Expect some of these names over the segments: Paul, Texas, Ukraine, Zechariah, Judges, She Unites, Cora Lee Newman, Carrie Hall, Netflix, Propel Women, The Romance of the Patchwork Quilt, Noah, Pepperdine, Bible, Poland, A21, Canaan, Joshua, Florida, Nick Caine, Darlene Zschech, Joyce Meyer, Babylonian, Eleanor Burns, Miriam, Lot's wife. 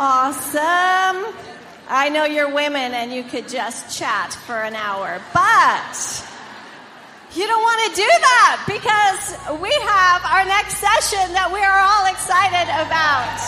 Awesome. I know you're women and you could just chat for an hour, but you don't want to do that because we have our next session that we are all excited about.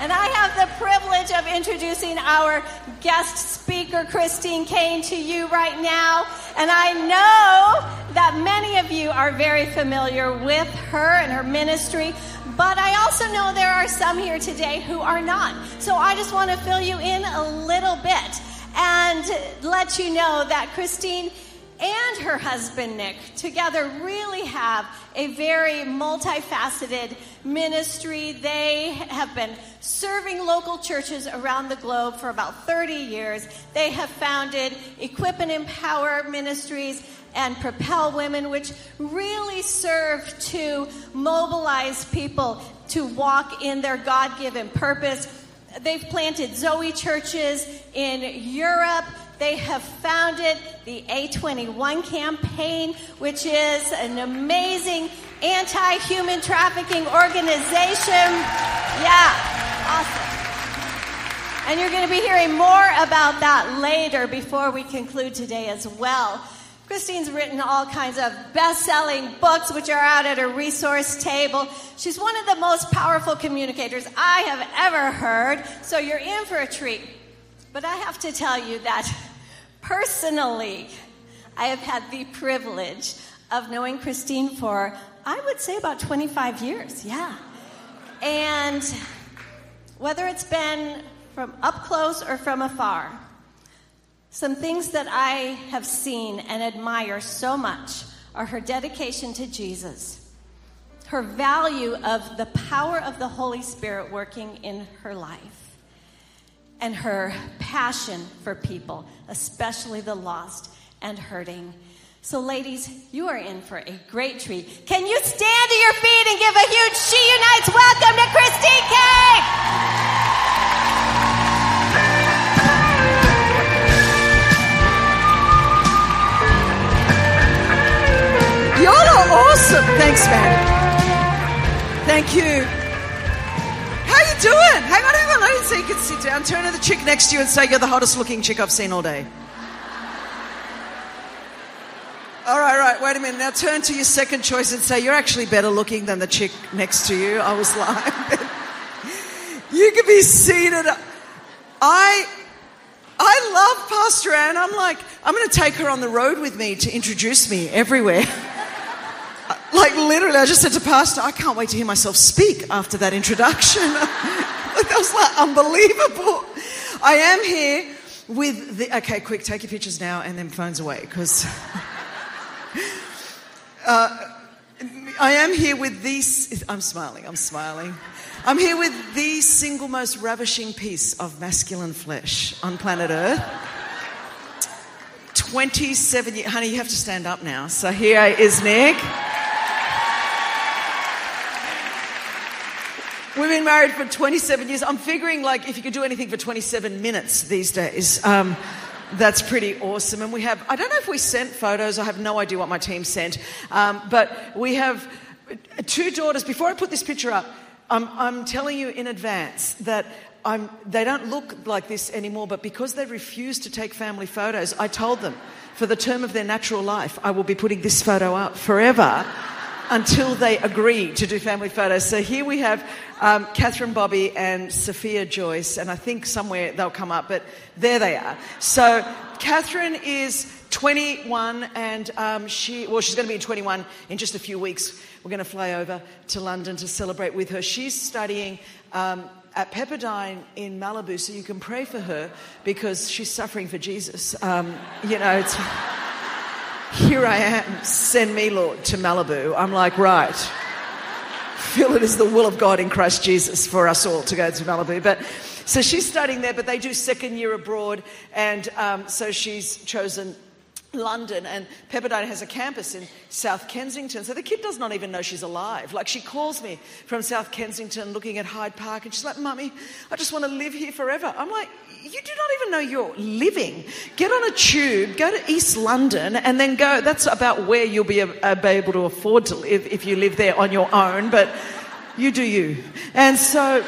And I have the privilege of introducing our guest speaker, Christine Caine, to you right now. And I know that many of you are very familiar with her and her ministry, but I also know there are some here today who are not. So I just want to fill you in a little bit and let you know that Christine and her husband, Nick, together really have a very multifaceted ministry. They have been serving local churches around the globe for about 30 years. They have founded Equip and Empower Ministries and Propel Women, which really serve to mobilize people to walk in their God-given purpose. They've planted Zoe churches in Europe. They have founded the A21 campaign, which is an amazing anti-human trafficking organization. Yeah, awesome. And you're going to be hearing more about that later before we conclude today as well. Christine's written all kinds of best-selling books, which are out at her resource table. She's one of the most powerful communicators I have ever heard, so you're in for a treat. But I have to tell you that, personally, I have had the privilege of knowing Christine for, I would say, about 25 years, yeah. And whether it's been from up close or from afar, some things that I have seen and admire so much are her dedication to Jesus, her value of the power of the Holy Spirit working in her life, and her passion for people, especially the lost and hurting. So ladies, you are in for a great treat. Can you stand to your feet and give a huge She Unites welcome to Christine Caine? Y'all are awesome. Thanks, man. Thank you. How you doing? Hang on. Let me see. You can sit down. Turn to the chick next to you and say, you're the hottest looking chick I've seen all day. All right. Wait a minute. Now turn to your second choice and say, you're actually better looking than the chick next to you. I was lying. You can be seated. I love Pastor Anne. I'm like, I'm going to take her on the road with me to introduce me everywhere. Like, literally, I just said to Pastor, I can't wait to hear myself speak after that introduction. That was, like, unbelievable. I am here with the... Okay, quick, take your pictures now and then phones away, because... I am here with the... I'm smiling. I'm here with the single most ravishing piece of masculine flesh on planet Earth. 27 years... Honey, you have to stand up now. So here is Nick. We've been married for 27 years. I'm figuring, like, if you could do anything for 27 minutes these days, that's pretty awesome. And we have... I don't know if we sent photos. I have no idea what my team sent. But we have two daughters. Before I put this picture up, I'm telling you in advance that they don't look like this anymore, but because they refuse to take family photos, I told them for the term of their natural life, I will be putting this photo up forever until they agree to do family photos. So here we have Catherine Bobby and Sophia Joyce, and I think somewhere they'll come up, but there they are. So Catherine is 21, and she's going to be 21 in just a few weeks. We're going to fly over to London to celebrate with her. She's studying at Pepperdine in Malibu, so you can pray for her because she's suffering for Jesus. It's... Here I am, send me, Lord, to Malibu. I'm like, right, feel it is the will of God in Christ Jesus for us all to go to Malibu. But so she's studying there, but they do second year abroad, and so she's chosen London, and Pepperdine has a campus in South Kensington, so the kid does not even know she's alive. Like, she calls me from South Kensington looking at Hyde Park, and she's like, Mummy, I just want to live here forever. I'm like, you do not even know you're living. Get on a tube, go to East London, and then go. That's about where you'll be able to afford to live if you live there on your own. But You do you. And so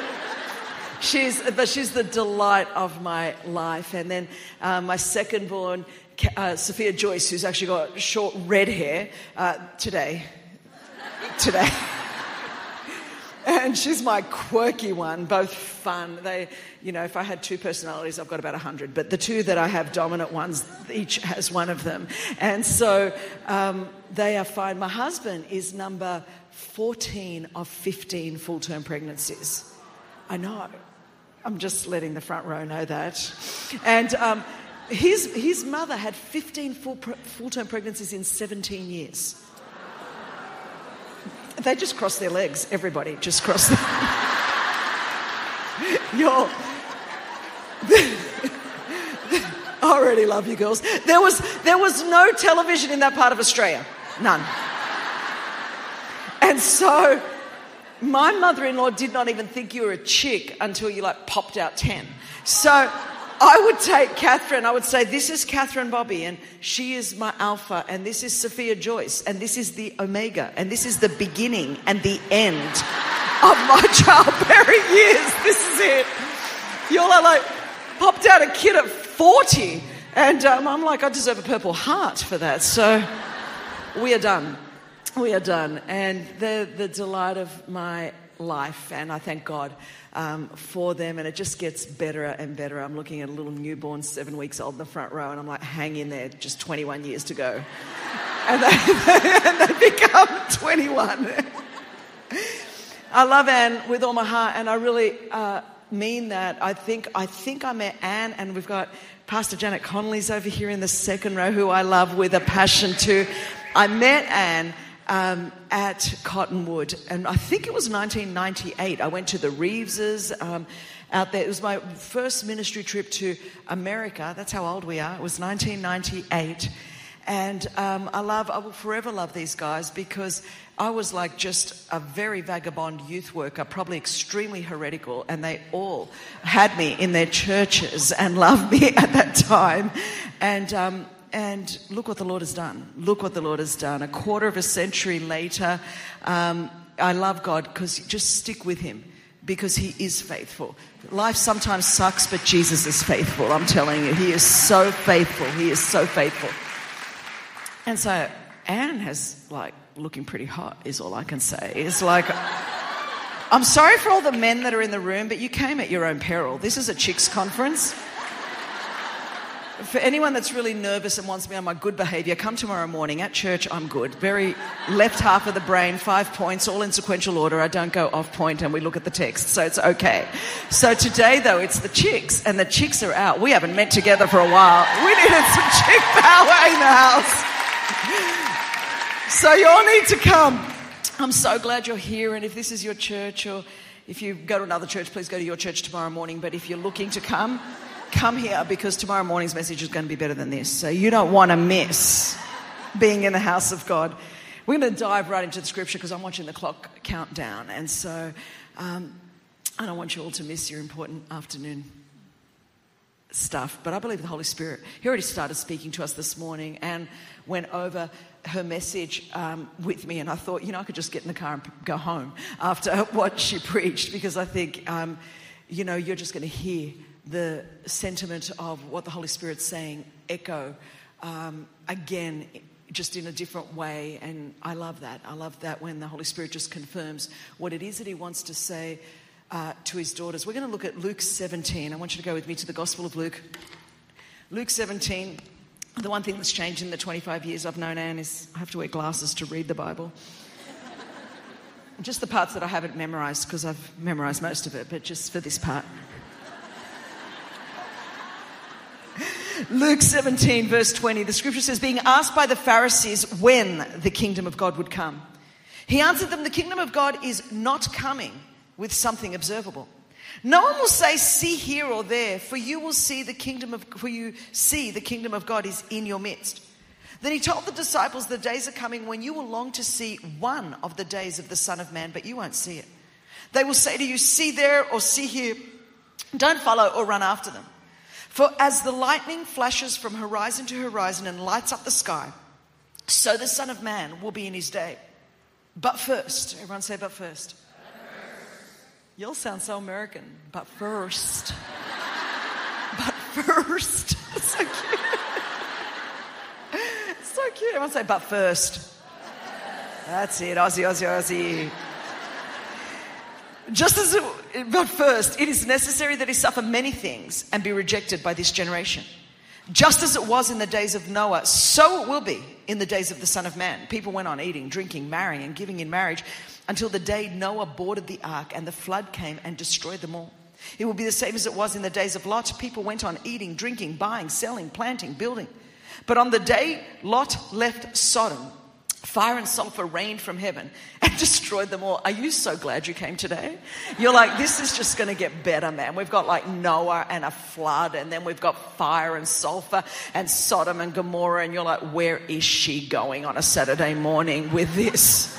she's the delight of my life. And then my second born, Sophia Joyce, who's actually got short red hair today. And she's my quirky one, both fun. They, you know, if I had two personalities, I've got about 100. But the two that I have dominant ones, each has one of them. And so they are fine. My husband is number 14 of 15 full-term pregnancies. I know. I'm just letting the front row know that. And his mother had 15 full-term pregnancies in 17 years. They just cross their legs. Everybody just cross their Y'all. I already love you girls. There was no television in that part of Australia. None. And so my mother-in-law did not even think you were a chick until you like popped out 10. So I would take Catherine. I would say, this is Catherine Bobby, and she is my alpha, and this is Sophia Joyce, and this is the omega, and this is the beginning and the end of my childbearing years. This is it. Y'all are like, popped out a kid at 40, and I'm like, I deserve a Purple Heart for that. So we are done. We are done. And they're the delight of my life, and I thank God for them, and it just gets better and better. I'm looking at a little newborn 7 weeks old in the front row, and I'm like, hang in there, just 21 years to go. And they become 21. I love Anne with all my heart, and I really mean that. I think I met Anne, and we've got Pastor Janet Connolly's over here in the second row, who I love with a passion too. I met Anne at Cottonwood, and I think it was 1998. I went to the Reeveses out there. It was my first ministry trip to America. That's how old we are. It was 1998, and I will forever love these guys, because I was like just a very vagabond youth worker, probably extremely heretical, and they all had me in their churches and loved me at that time. And look what the Lord has done. Look what the Lord has done. A quarter of a century later, I love God, because just stick with him, because he is faithful. Life sometimes sucks, but Jesus is faithful. I'm telling you, he is so faithful. He is so faithful. And so Anne has like looking pretty hot is all I can say. It's like, I'm sorry for all the men that are in the room, but you came at your own peril. This is a chicks conference. For anyone that's really nervous and wants me on my good behaviour, come tomorrow morning at church. I'm good. Very left half of the brain, 5 points, all in sequential order. I don't go off point, and we look at the text, so it's okay. So today, though, it's the chicks, and the chicks are out. We haven't met together for a while. We needed some chick power in the house. So you all need to come. I'm so glad you're here, and if this is your church, or if you go to another church, please go to your church tomorrow morning. But if you're looking to come, come here, because tomorrow morning's message is going to be better than this. So you don't want to miss being in the house of God. We're going to dive right into the scripture, because I'm watching the clock countdown. And so I don't want you all to miss your important afternoon stuff. But I believe the Holy Spirit, he already started speaking to us this morning, and went over her message with me. And I thought, I could just get in the car and go home after what she preached, because I think, you're just going to hear the sentiment of what the Holy Spirit's saying echo again, just in a different way. And I love that. I love that when the Holy Spirit just confirms what it is that he wants to say to his daughters. We're going to look at Luke 17. I want you to go with me to the Gospel of Luke. Luke 17. The one thing that's changed in the 25 years I've known Anne is I have to wear glasses to read the Bible. Just the parts that I haven't memorised, because I've memorised most of it, but just for this part. Luke 17, verse 20, the scripture says, being asked by the Pharisees when the kingdom of God would come, he answered them, the kingdom of God is not coming with something observable. No one will say, see here or there, for you see the kingdom of God is in your midst. Then he told the disciples, the days are coming when you will long to see one of the days of the Son of Man, but you won't see it. They will say to you, see there or see here. Don't follow or run after them. For as the lightning flashes from horizon to horizon and lights up the sky, so the Son of Man will be in his day. But first, everyone say, but first. You'll sound so American, but first. It's so cute. It's so cute. Everyone say, but first. That's it, Aussie. But first, it is necessary that he suffer many things and be rejected by this generation. Just as it was in the days of Noah, so it will be in the days of the Son of Man. People went on eating, drinking, marrying, and giving in marriage until the day Noah boarded the ark and the flood came and destroyed them all. It will be the same as it was in the days of Lot. People went on eating, drinking, buying, selling, planting, building. But on the day Lot left Sodom, fire and sulfur rained from heaven and destroyed them all. Are you so glad you came today? You're like, this is just going to get better, man. We've got like Noah and a flood, and then we've got fire and sulfur and Sodom and Gomorrah. And you're like, where is she going on a Saturday morning with this?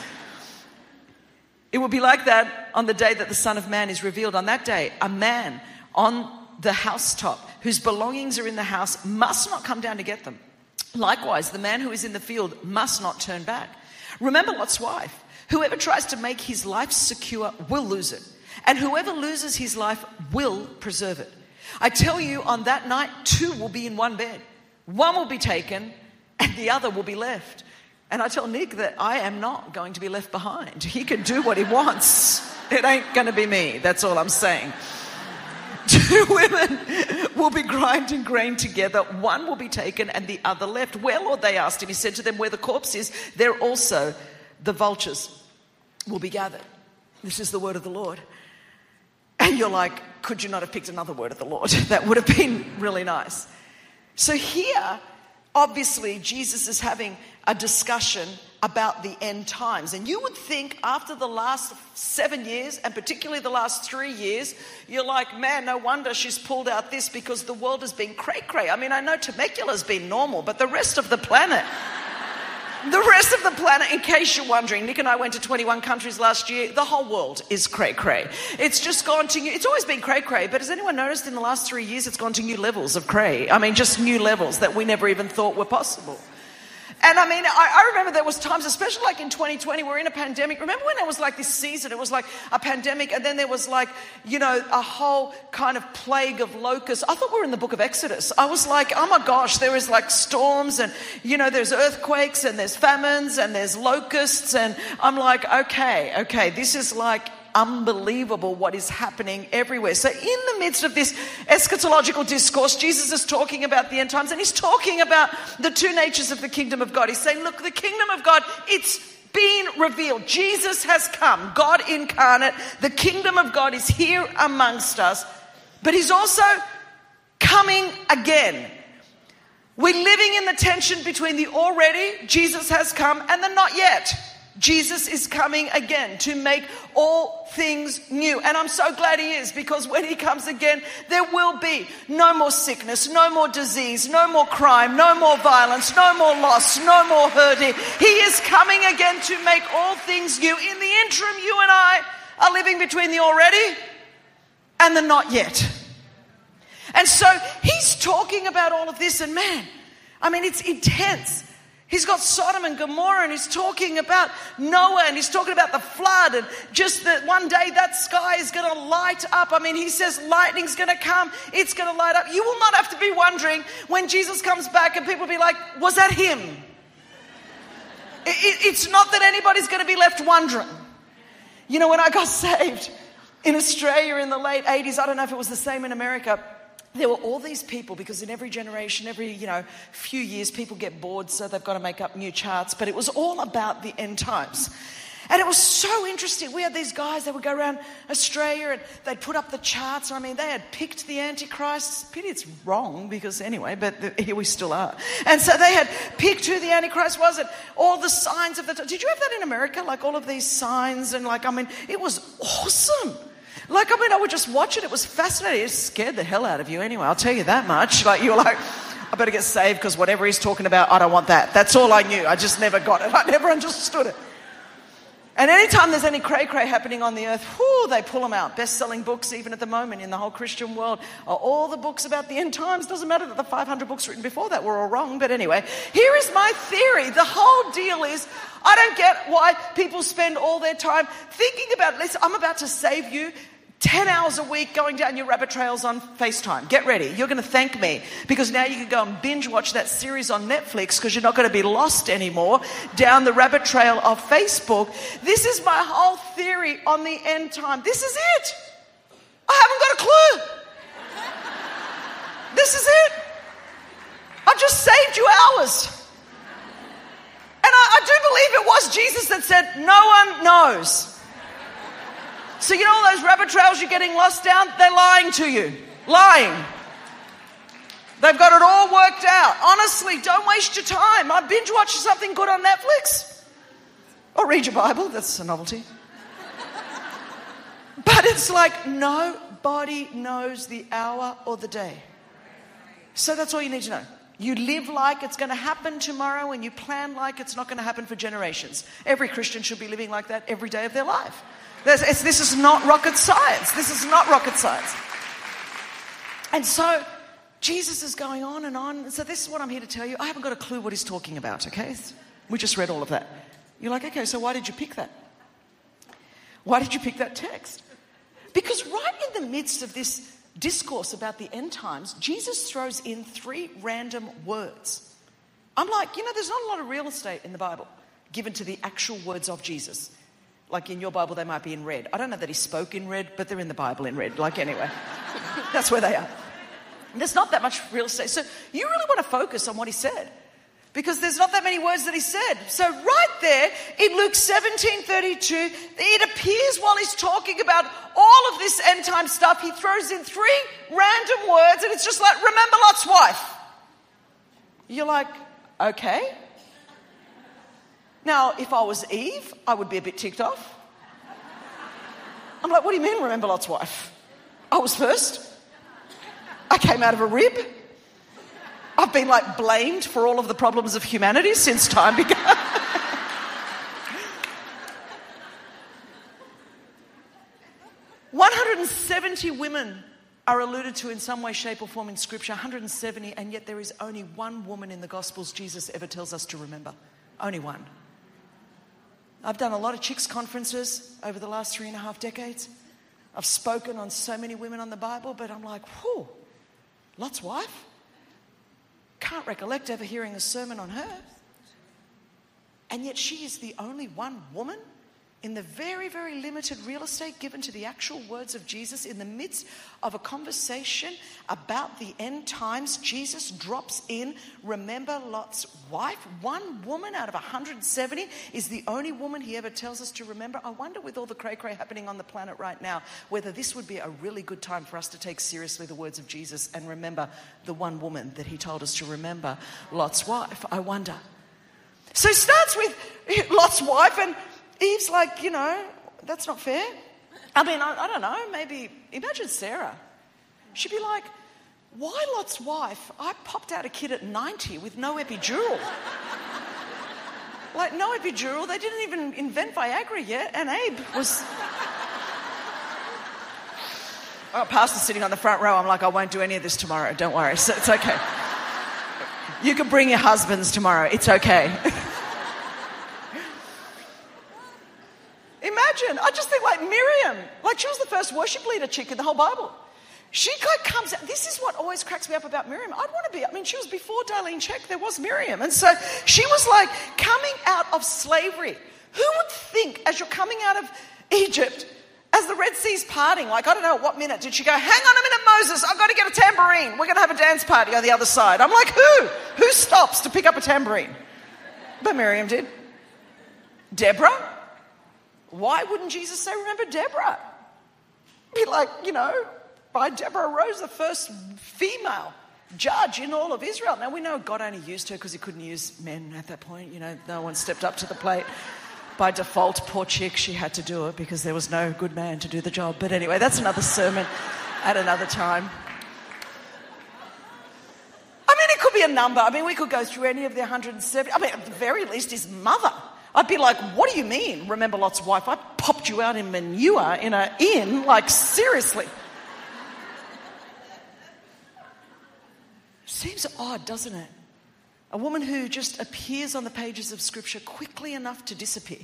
It will be like that on the day that the Son of Man is revealed. On that day, a man on the housetop whose belongings are in the house must not come down to get them. Likewise, the man who is in the field must not turn back. Remember Lot's wife. Whoever tries to make his life secure will lose it, and whoever loses his life will preserve it. I tell you, on that night, two will be in one bed. One will be taken and the other will be left. And I tell Nick that I am not going to be left behind. He can do what he wants. It ain't going to be me. That's all I'm saying. Two women will be grinding grain together. One will be taken and the other left. Where, Lord, they asked him. He said to them, where the corpse is, there also the vultures will be gathered. This is the word of the Lord. And you're like, could you not have picked another word of the Lord? That would have been really nice. So here, obviously, Jesus is having a discussion about the end times. And you would think after the last 7 years, and particularly the last 3 years, you're like, man, no wonder she's pulled out this, because the world has been cray-cray. I mean, I know Temecula's been normal, but the rest of the planet, in case you're wondering, Nick and I went to 21 countries last year. The whole world is cray-cray. It's just gone to new. It's always been cray-cray, but has anyone noticed in the last 3 years it's gone to new levels of cray? I mean, just new levels that we never even thought were possible. And I mean, I remember there was times, especially like in 2020, we're in a pandemic. Remember when it was like this season, it was like a pandemic, and then there was like, a whole kind of plague of locusts. I thought we were in the book of Exodus. I was like, oh my gosh, there is like storms and, there's earthquakes and there's famines and there's locusts. And I'm like, okay, this is like unbelievable what is happening everywhere. So in the midst of this eschatological discourse, Jesus is talking about the end times, and he's talking about the two natures of the kingdom of God. He's saying, look, the kingdom of God, it's been revealed. Jesus has come, God incarnate. The kingdom of God is here amongst us, but he's also coming again. We're living in the tension between the already, Jesus has come, and the not yet. Jesus is coming again to make all things new. And I'm so glad he is, because when he comes again, there will be no more sickness, no more disease, no more crime, no more violence, no more loss, no more hurting. He is coming again to make all things new. In the interim, you and I are living between the already and the not yet. And so he's talking about all of this, and man, I mean, it's intense. He's got Sodom and Gomorrah, and he's talking about Noah, and he's talking about the flood, and just that one day that sky is going to light up. I mean, he says lightning's going to come. It's going to light up. You will not have to be wondering when Jesus comes back and people will be like, was that him? It's not that anybody's going to be left wondering. When I got saved in Australia in the late 80s, I don't know if it was the same in America, there were all these people, because in every generation, every, few years, people get bored, so they've got to make up new charts. But it was all about the end times. And it was so interesting. We had these guys that would go around Australia and they'd put up the charts. I mean, they had picked the Antichrist. Pity it's wrong, because anyway, but here we still are. And so they had picked who the Antichrist was and all the signs of the time. Did you have that in America? Like all of these signs and it was awesome. I would just watch it. It was fascinating. It scared the hell out of you anyway, I'll tell you that much. You were like, I better get saved, because whatever he's talking about, I don't want that. That's all I knew. I just never got it. I never understood it. And anytime there's any cray-cray happening on the earth, whoo, they pull them out. Best-selling books, even at the moment, in the whole Christian world, are all the books about the end times. Doesn't matter that the 500 books written before that were all wrong. But anyway, here is my theory. The whole deal is, I don't get why people spend all their time thinking about, I'm about to save you, 10 hours a week going down your rabbit trails on FaceTime. Get ready. You're going to thank me, because now you can go and binge watch that series on Netflix because you're not going to be lost anymore down the rabbit trail of Facebook. This is my whole theory on the end time. This is it. I haven't got a clue. This is it. I just saved you hours. And I do believe it was Jesus that said, no one knows. So you know all those rabbit trails you're getting lost down? They're lying to you. Lying. They've got it all worked out. Honestly, don't waste your time. I binge watch something good on Netflix. Or read your Bible. That's a novelty. But it's like nobody knows the hour or the day. So that's all you need to know. You live like it's going to happen tomorrow and you plan like it's not going to happen for generations. Every Christian should be living like that every day of their life. This is not rocket science. This is not rocket science. And so Jesus is going on and on. And so this is what I'm here to tell you. I haven't got a clue what he's talking about, okay? We just read all of that. You're like, okay, so why did you pick that? Why did you pick that text? Because right in the midst of this discourse about the end times, Jesus throws in 3 random words. I'm like, there's not a lot of real estate in the Bible given to the actual words of Jesus. Like in your Bible, they might be in red. I don't know that he spoke in red, but they're in the Bible in red. Like anyway, that's where they are. And there's not that much real estate. So you really want to focus on what he said, because there's not that many words that he said. So right there in Luke 17:32, it appears while he's talking about all of this end time stuff, he throws in 3 random words and it's just like, remember Lot's wife. You're like, okay. Now, if I was Eve, I would be a bit ticked off. I'm like, what do you mean, remember Lot's wife? I was first. I came out of a rib. I've been, like, blamed for all of the problems of humanity since time began. One 170 women are alluded to in some way, shape, or form in Scripture, 170, and yet there is only one woman in the Gospels Jesus ever tells us to remember. Only one. I've done a lot of chicks conferences over the last 3.5 decades. I've spoken on so many women on the Bible, but I'm like, whew, Lot's wife? Can't recollect ever hearing a sermon on her. And yet she is the only one woman in the very, very limited real estate given to the actual words of Jesus. In the midst of a conversation about the end times, Jesus drops in, remember Lot's wife. One woman out of 170 is the only woman he ever tells us to remember. I wonder, with all the cray-cray happening on the planet right now, whether this would be a really good time for us to take seriously the words of Jesus and remember the one woman that he told us to remember, Lot's wife. I wonder. So it starts with Lot's wife, and Eve's like, that's not fair. I mean, I don't know, maybe, imagine Sarah. She'd be like, why Lot's wife? I popped out a kid at 90 with no epidural. Like, no epidural. They didn't even invent Viagra yet. And Abe was... Oh, pastor's sitting on the front row. I'm like, I won't do any of this tomorrow. Don't worry. So it's okay. You can bring your husbands tomorrow. It's okay. Imagine, I just think like Miriam, like she was the first worship leader chick in the whole Bible. She like comes out, this is what always cracks me up about Miriam. I'd want to be, I mean, she was before Darlene Check, there was Miriam. And so she was like coming out of slavery. Who would think, as you're coming out of Egypt, as the Red Sea's parting, like I don't know at what minute, did she go, hang on a minute, Moses, I've got to get a tambourine. We're going to have a dance party on the other side. I'm like, who? Who stops to pick up a tambourine? But Miriam did. Deborah? Why wouldn't Jesus say, remember Deborah? Be like, by Deborah rose the first female judge in all of Israel. Now, we know God only used her because he couldn't use men at that point. No one stepped up to the plate. By default, poor chick, she had to do it because there was no good man to do the job. But anyway, that's another sermon at another time. I mean, it could be a number. I mean, we could go through any of the 170. I mean, at the very least, his mother. I'd be like, what do you mean, remember Lot's wife? I popped you out in manure in an inn, like, seriously. Seems odd, doesn't it? A woman who just appears on the pages of Scripture quickly enough to disappear.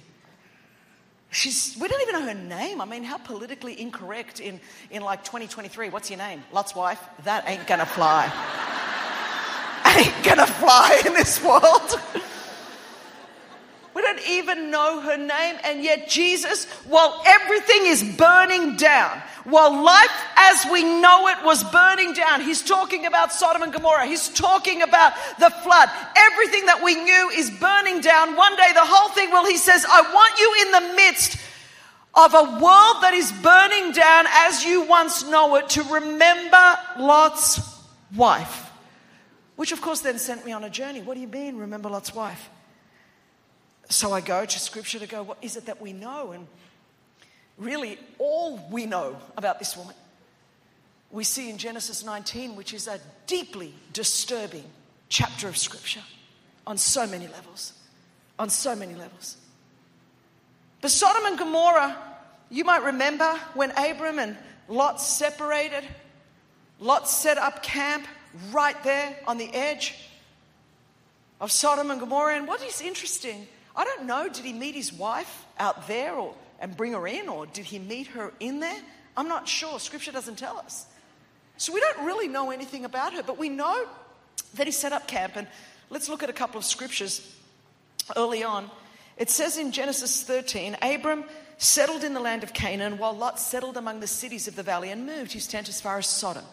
We don't even know her name. I mean, how politically incorrect in like 2023. What's your name? Lot's wife. That ain't gonna fly. Ain't gonna fly in this world. We don't even know her name. And yet Jesus, while everything is burning down, while life as we know it was burning down, he's talking about Sodom and Gomorrah. He's talking about the flood. Everything that we knew is burning down. One day the whole thing will, he says, I want you in the midst of a world that is burning down as you once know it to remember Lot's wife. Which of course then sent me on a journey. What do you mean, remember Lot's wife? So I go to scripture to go, what is it that we know? And really, all we know about this woman, we see in Genesis 19, which is a deeply disturbing chapter of scripture on so many levels, on so many levels. But Sodom and Gomorrah, you might remember when Abram and Lot separated, Lot set up camp right there on the edge of Sodom and Gomorrah. And what is interesting, I don't know, did he meet his wife out there and bring her in, or did he meet her in there? I'm not sure. Scripture doesn't tell us. So we don't really know anything about her, but we know that he set up camp. And let's look at a couple of scriptures early on. It says in Genesis 13, Abram settled in the land of Canaan, while Lot settled among the cities of the valley and moved his tent as far as Sodom.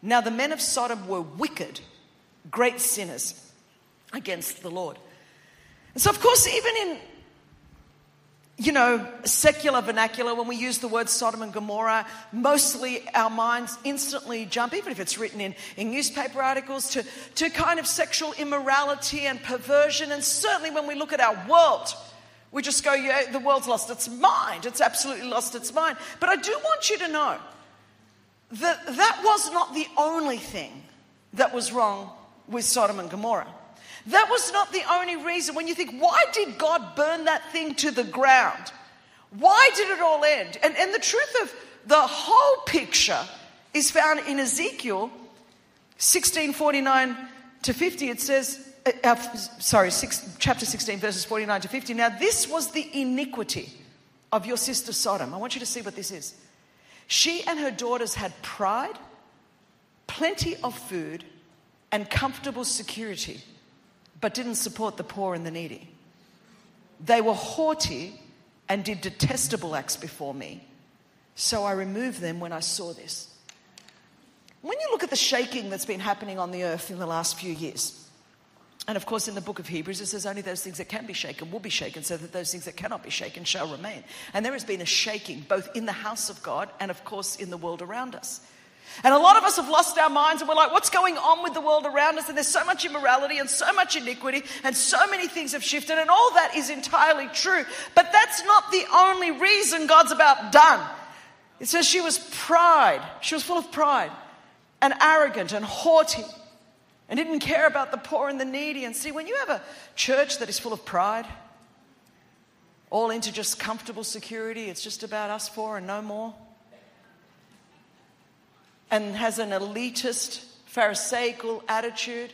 Now the men of Sodom were wicked, great sinners against the Lord. And so, of course, even in, you know, secular vernacular, when we use the word Sodom and Gomorrah, mostly our minds instantly jump, even if it's written in newspaper articles, to kind of sexual immorality and perversion. And certainly when we look at our world, we just go, yeah, the world's lost its mind. It's absolutely lost its mind. But I do want you to know that that was not the only thing that was wrong with Sodom and Gomorrah. That was not the only reason. When you think, why did God burn that thing to the ground? Why did it all end? And the truth of the whole picture is found in Ezekiel 16:49 to 50. It says, chapter 16, verses 49 to 50. Now this was the iniquity of your sister Sodom. I want you to see what this is. She and her daughters had pride, plenty of food, and comfortable security, but didn't support the poor and the needy. They were haughty and did detestable acts before me, so I removed them when I saw this. When you look at the shaking that's been happening on the earth in the last few years, and of course in the book of Hebrews it says only those things that can be shaken will be shaken, so that those things that cannot be shaken shall remain. And there has been a shaking both in the house of God and of course in the world around us. And a lot of us have lost our minds and we're like, what's going on with the world around us? And there's so much immorality and so much iniquity and so many things have shifted, and all that is entirely true. But that's not the only reason God's about done. It says she was pride. She was full of pride and arrogant and haughty and didn't care about the poor and the needy. And see, when you have a church that is full of pride, all into just comfortable security, it's just about us four and no more, and has an elitist, pharisaical attitude,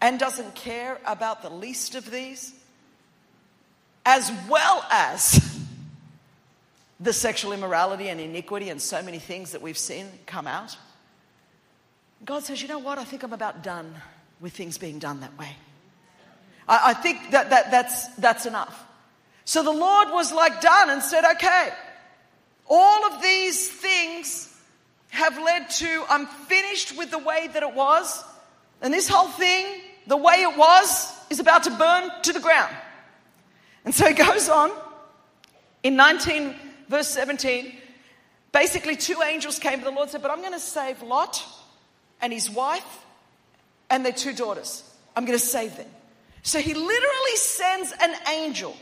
and doesn't care about the least of these, as well as the sexual immorality and iniquity and so many things that we've seen come out, God says, you know what, I think I'm about done with things being done that way. I think that's enough. So the Lord was like done and said, okay, all of these things have led to, I'm finished with the way that it was, and this whole thing, the way it was, is about to burn to the ground. And so he goes on in 19 verse 17, basically two angels came to the Lord and said, but I'm going to save Lot and his wife and their two daughters. I'm going to save them. So he literally sends an angel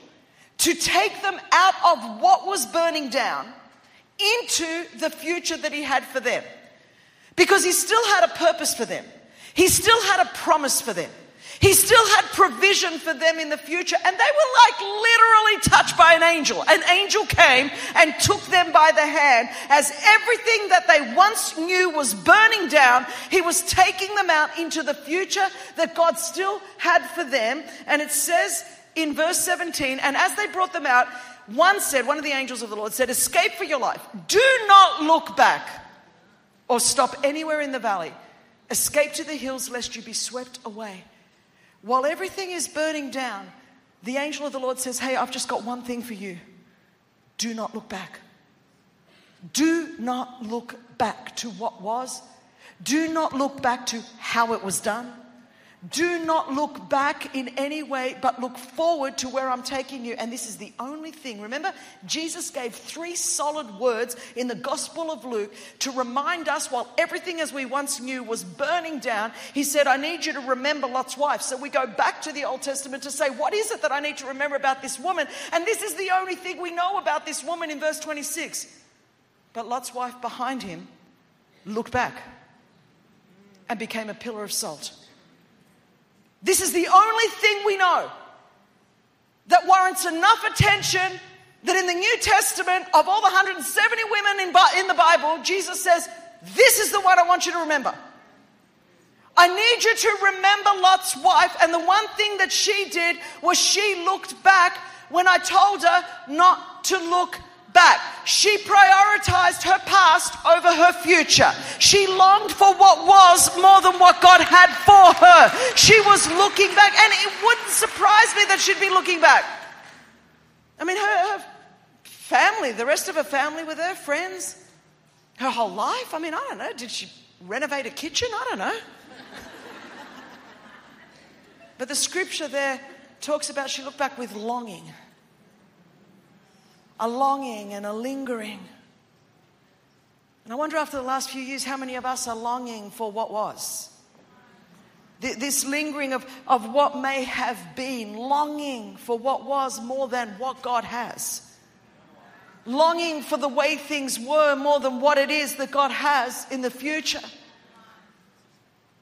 to take them out of what was burning down into the future that he had for them, because he still had a purpose for them. He still had a promise for them. He still had provision for them in the future. And they were like literally touched by an angel. An angel came and took them by the hand as everything that they once knew was burning down. He was taking them out into the future that God still had for them. And it says in verse 17, and as they brought them out, one said, one of the angels of the Lord said, escape for your life. Do not look back or stop anywhere in the valley. Escape to the hills lest you be swept away. While everything is burning down, the angel of the Lord says, hey, I've just got one thing for you. Do not look back. Do not look back to what was. Do not look back to how it was done. Do not look back in any way, but look forward to where I'm taking you. And this is the only thing. Remember, Jesus gave three solid words in the Gospel of Luke to remind us while everything as we once knew was burning down, he said, I need you to remember Lot's wife. So we go back to the Old Testament to say, what is it that I need to remember about this woman? And this is the only thing we know about this woman in verse 26. But Lot's wife behind him looked back and became a pillar of salt. This is the only thing we know that warrants enough attention that in the New Testament, of all the 170 women in the Bible, Jesus says, this is the one I want you to remember. I need you to remember Lot's wife. And the one thing that she did was she looked back when I told her not to look back. She prioritized her past over her future. She longed for what was more than what God had for her. She was looking back, and it wouldn't surprise me that she'd be looking back. I mean, her family, the rest of her family with her friends, her whole life. I mean, I don't know. Did she renovate a kitchen? I don't know. But the scripture there talks about she looked back with longing. A longing and a lingering. And I wonder after the last few years how many of us are longing for what was. This lingering of what may have been. Longing for what was more than what God has. Longing for the way things were more than what it is that God has in the future.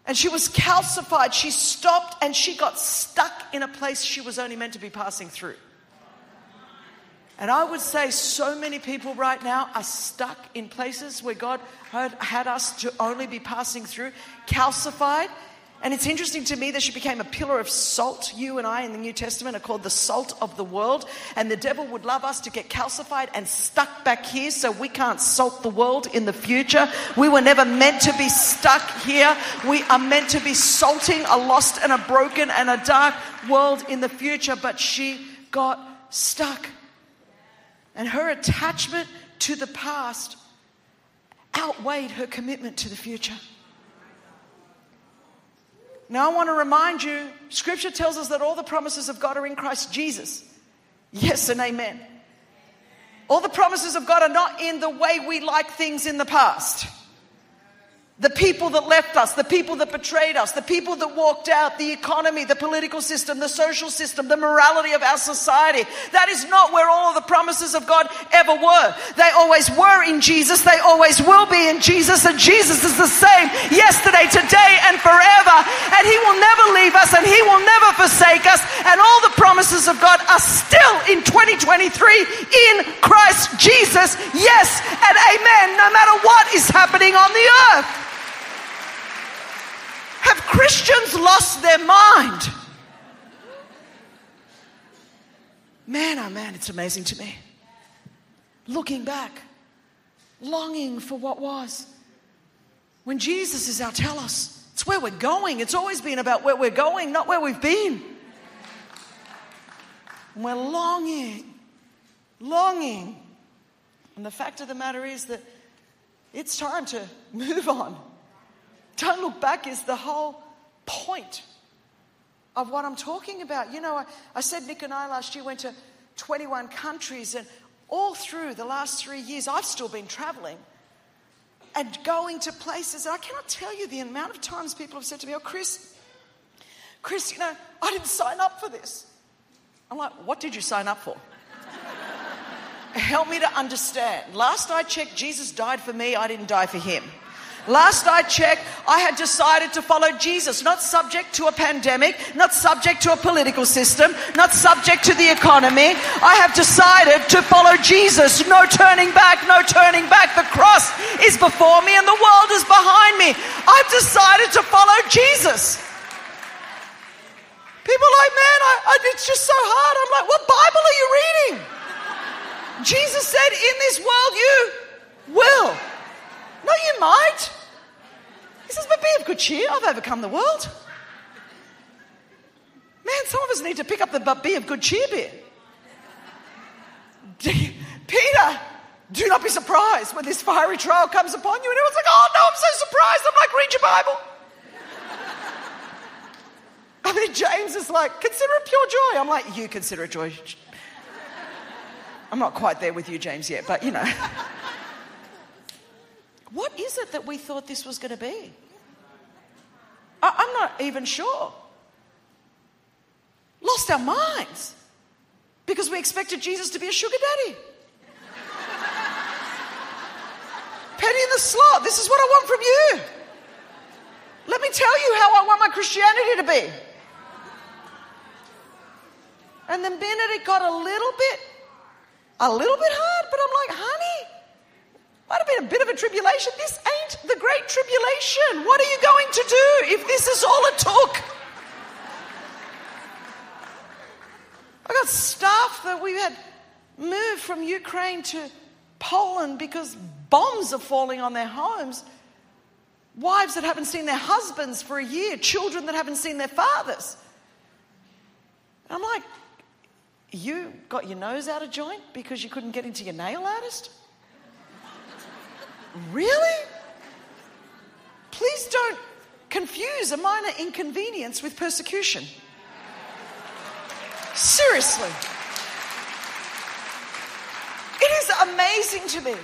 And she was calcified. She stopped and she got stuck in a place she was only meant to be passing through. And I would say so many people right now are stuck in places where God had us to only be passing through, calcified. And it's interesting to me that she became a pillar of salt. You and I in the New Testament are called the salt of the world. And the devil would love us to get calcified and stuck back here so we can't salt the world in the future. We were never meant to be stuck here. We are meant to be salting a lost and a broken and a dark world in the future. But she got stuck. And her attachment to the past outweighed her commitment to the future. Now, I want to remind you, Scripture tells us that all the promises of God are in Christ Jesus. Yes and amen. All the promises of God are not in the way we like things in the past. The people that left us, the people that betrayed us, the people that walked out, the economy, the political system, the social system, the morality of our society. That is not where all of the promises of God ever were. They always were in Jesus. They always will be in Jesus. And Jesus is the same yesterday, today, and forever. And he will never leave us and he will never forsake us. And all the promises of God are still in 2023 in Christ Jesus. Yes and amen. No matter what is happening on the earth. Have Christians lost their mind? Man, oh man, it's amazing to me. Looking back, longing for what was. When Jesus is our telos, it's where we're going. It's always been about where we're going, not where we've been. And we're longing. And the fact of the matter is that it's time to move on. Don't look back is the whole point of what I'm talking about. You know, I said Nick and I last year went to 21 countries, and all through the last 3 years, I've still been traveling and going to places. I cannot tell you the amount of times people have said to me, oh, Chris, you know, I didn't sign up for this. I'm like, what did you sign up for? Help me to understand. Last I checked, Jesus died for me. I didn't die for him. Last I checked, I had decided to follow Jesus, not subject to a pandemic, not subject to a political system, not subject to the economy. I have decided to follow Jesus. No turning back, no turning back. The cross is before me and the world is behind me. I've decided to follow Jesus. People are like, man, it's just so hard. I'm like, what Bible are you reading? Jesus said, in this world you will. Not you might. He says, but be of good cheer. I've overcome the world. Man, some of us need to pick up the but be of good cheer bit. Peter, do not be surprised when this fiery trial comes upon you. And everyone's like, oh no, I'm so surprised. I'm like, read your Bible. I mean, James is like, consider it pure joy. I'm like, you consider it joy. I'm not quite there with you, James, yet, but you know. What is it that we thought this was going to be? I'm not even sure. Lost our minds because we expected Jesus to be a sugar daddy. Penny in the slot, this is what I want from you. Let me tell you how I want my Christianity to be. And the minute it got a little bit hard, but I'm like, honey, might have been a bit of a tribulation. This ain't the great tribulation. What are you going to do if this is all it took? I got staff that we had moved from Ukraine to Poland because bombs are falling on their homes. Wives that haven't seen their husbands for a year. Children that haven't seen their fathers. And I'm like, you got your nose out of joint because you couldn't get into your nail artist? Really? Please don't confuse a minor inconvenience with persecution. Seriously. It is amazing to me.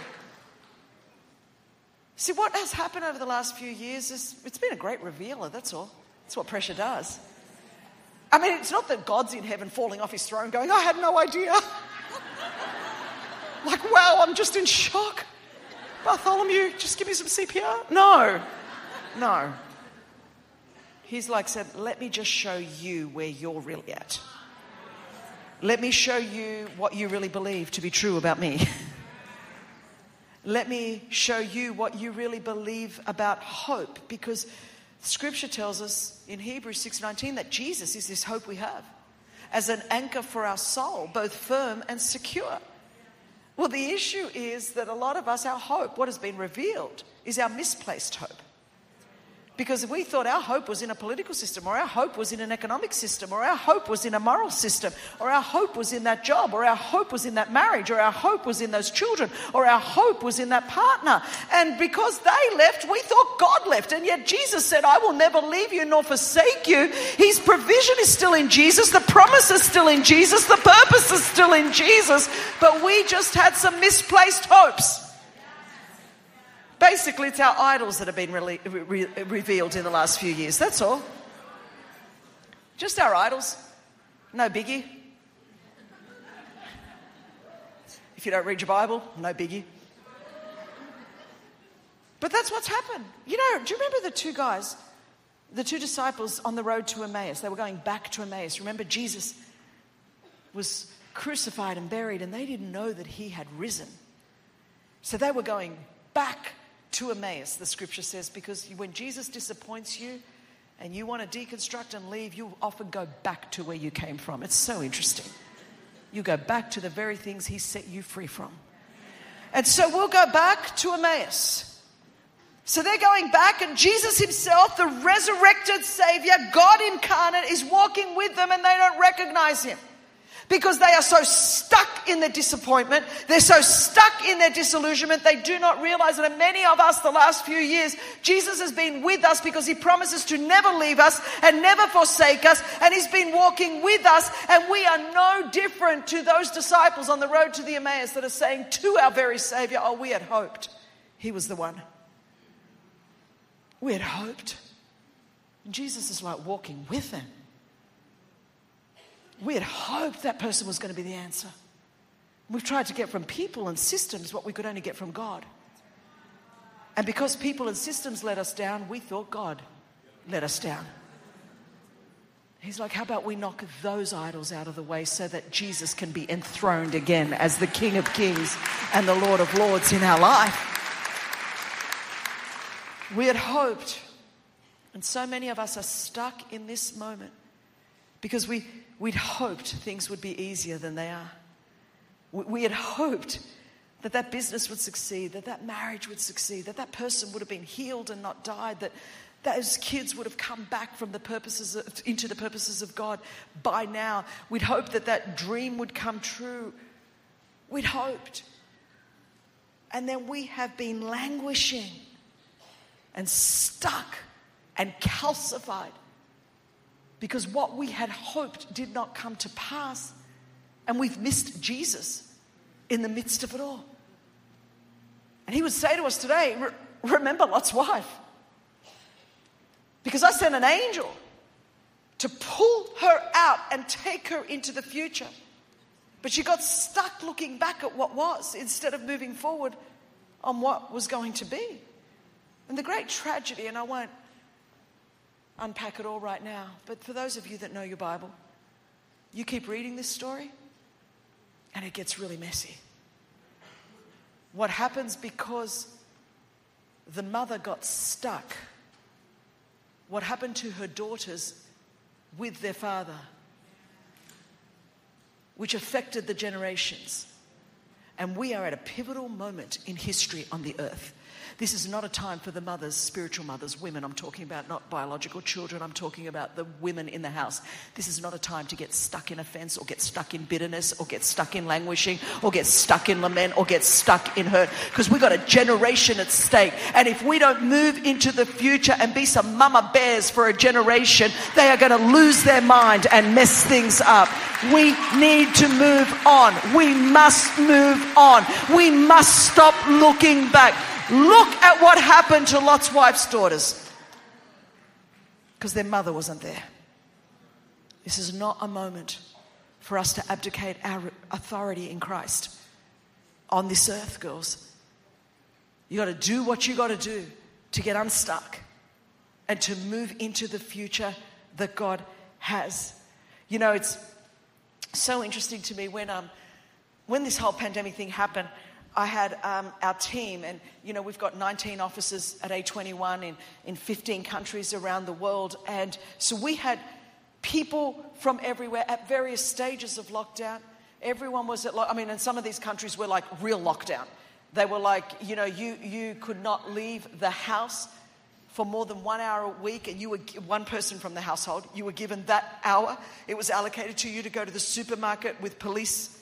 See, what has happened over the last few years is it's been a great revealer, that's all. That's what pressure does. I mean, it's not that God's in heaven falling off his throne going, I had no idea. Like, wow, I'm just in shock. Bartholomew, just give me some CPR. No. He's like said, let me just show you where you're really at. Let me show you what you really believe to be true about me. Let me show you what you really believe about hope, because Scripture tells us in Hebrews 6:19 that Jesus is this hope we have as an anchor for our soul, both firm and secure. Well, the issue is that a lot of us, our hope, what has been revealed, is our misplaced hope. Because we thought our hope was in a political system, or our hope was in an economic system, or our hope was in a moral system, or our hope was in that job, or our hope was in that marriage, or our hope was in those children, or our hope was in that partner. And because they left, we thought God left. And yet Jesus said, I will never leave you nor forsake you. His provision is still in Jesus. The promise is still in Jesus. The purpose is still in Jesus. But we just had some misplaced hopes. Basically, it's our idols that have been revealed in the last few years. That's all. Just our idols. No biggie. If you don't read your Bible, no biggie. But that's what's happened. You know, do you remember the two guys, the two disciples on the road to Emmaus? They were going back to Emmaus. Remember, Jesus was crucified and buried, and they didn't know that he had risen. So they were going back to Emmaus, the Scripture says, because when Jesus disappoints you and you want to deconstruct and leave, you often go back to where you came from. It's so interesting. You go back to the very things he set you free from. And so we'll go back to Emmaus. So they're going back, and Jesus himself, the resurrected Savior, God incarnate, is walking with them, and they don't recognize him. Because they are so stuck in their disappointment. They're so stuck in their disillusionment. They do not realize that many of us the last few years, Jesus has been with us because he promises to never leave us and never forsake us. And he's been walking with us. And we are no different to those disciples on the road to the Emmaus that are saying to our very Savior, oh, we had hoped he was the one. We had hoped. And Jesus is like walking with them. We had hoped that person was going to be the answer. We've tried to get from people and systems what we could only get from God. And because people and systems let us down, we thought God let us down. He's like, how about we knock those idols out of the way so that Jesus can be enthroned again as the King of Kings and the Lord of Lords in our life? We had hoped. And so many of us are stuck in this moment because we'd hoped things would be easier than they are. We had hoped that that business would succeed, that that marriage would succeed, that that person would have been healed and not died, that those kids would have come back from the purposes of, into the purposes of God by now. We'd hoped that that dream would come true. We'd hoped. And then we have been languishing and stuck and calcified because what we had hoped did not come to pass, and we've missed Jesus in the midst of it all. And he would say to us today, remember Lot's wife. Because I sent an angel to pull her out and take her into the future. But she got stuck looking back at what was instead of moving forward on what was going to be. And the great tragedy, and I won't unpack it all right now, but for those of you that know your Bible, you keep reading this story, and it gets really messy. What happens because the mother got stuck? What happened to her daughters with their father? Which affected the generations. And we are at a pivotal moment in history on the earth. This is not a time for the mothers, spiritual mothers, women. I'm talking about not biological children. I'm talking about the women in the house. This is not a time to get stuck in offense or get stuck in bitterness or get stuck in languishing or get stuck in lament or get stuck in hurt, because we've got a generation at stake. And if we don't move into the future and be some mama bears for a generation, they are going to lose their mind and mess things up. We need to move on. We must move on. We must stop looking back. Look at what happened to Lot's wife's daughters, because their mother wasn't there. This is not a moment for us to abdicate our authority in Christ on this earth, girls. You got to do what you got to do to get unstuck and to move into the future that God has. You know, it's so interesting to me when this whole pandemic thing happened. I had our team, and you know, we've got 19 offices at A21 in 15 countries around the world. And so we had people from everywhere at various stages of lockdown. Everyone was at, in some of these countries were like real lockdown. They were like, you know, you could not leave the house for more than 1 hour a week, and you were one person from the household. You were given that hour. It was allocated to you to go to the supermarket with police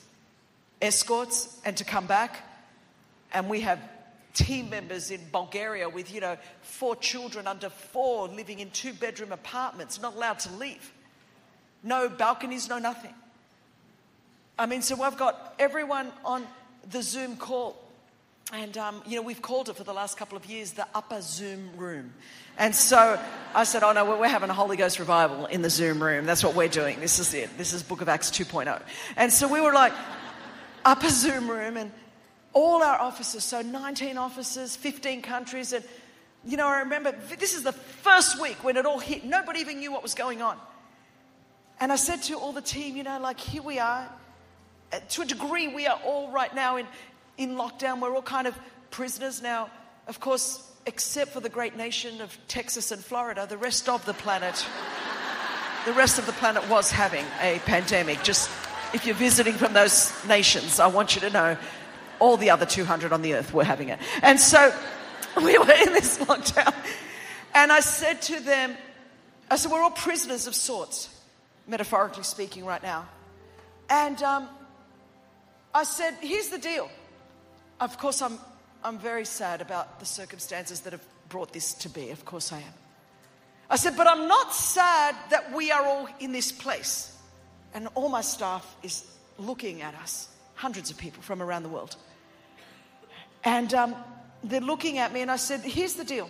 escorts and to come back. And we have team members in Bulgaria with, you know, 4 children under 4 living in 2-bedroom apartments, not allowed to leave. No balconies, no nothing. I mean, so I've got everyone on the Zoom call. And, you know, we've called it for the last couple of years the upper Zoom room. And so I said, oh, no, we're having a Holy Ghost revival in the Zoom room. That's what we're doing. This is it. This is Book of Acts 2.0. And so we were like, upper Zoom room, and all our offices, so 19 offices, 15 countries. And, you know, I remember this is the first week when it all hit. Nobody even knew what was going on. And I said to all the team, you know, like, here we are. To a degree, we are all right now in lockdown. We're all kind of prisoners now. Of course, except for the great nation of Texas and Florida, the rest of the planet, the rest of the planet was having a pandemic. Just if you're visiting from those nations, I want you to know. All the other 200 on the earth were having it. And so we were in this lockdown. And I said to them, I said, we're all prisoners of sorts, metaphorically speaking right now. And I said, here's the deal. Of course, I'm very sad about the circumstances that have brought this to be. Of course I am. I said, but I'm not sad that we are all in this place. And all my staff is looking at us. Hundreds of people from around the world. And they're looking at me, and I said, here's the deal.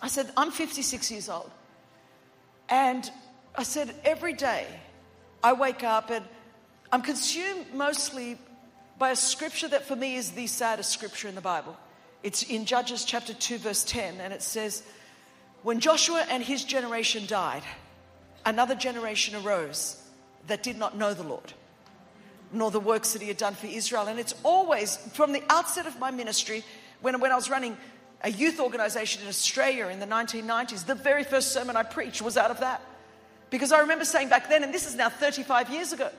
I said, I'm 56 years old. And I said, every day I wake up and I'm consumed mostly by a scripture that for me is the saddest scripture in the Bible. It's in Judges chapter 2, verse 10, and it says, when Joshua and his generation died, another generation arose that did not know the Lord, nor the works that he had done for Israel. And it's always, from the outset of my ministry, when I was running a youth organization in Australia in the 1990s, the very first sermon I preached was out of that. Because I remember saying back then, and this is now 35 years ago,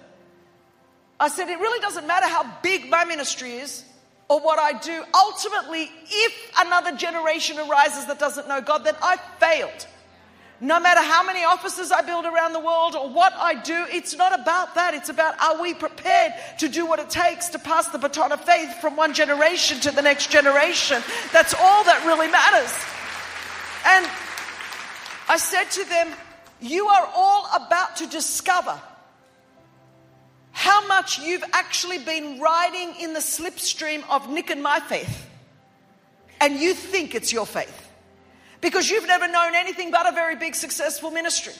I said, it really doesn't matter how big my ministry is or what I do. Ultimately, if another generation arises that doesn't know God, then I failed. No matter how many offices I build around the world or what I do, it's not about that. It's about, are we prepared to do what it takes to pass the baton of faith from one generation to the next generation? That's all that really matters. And I said to them, you are all about to discover how much you've actually been riding in the slipstream of Nick and my faith. And you think it's your faith. Because you've never known anything but a very big, successful ministry.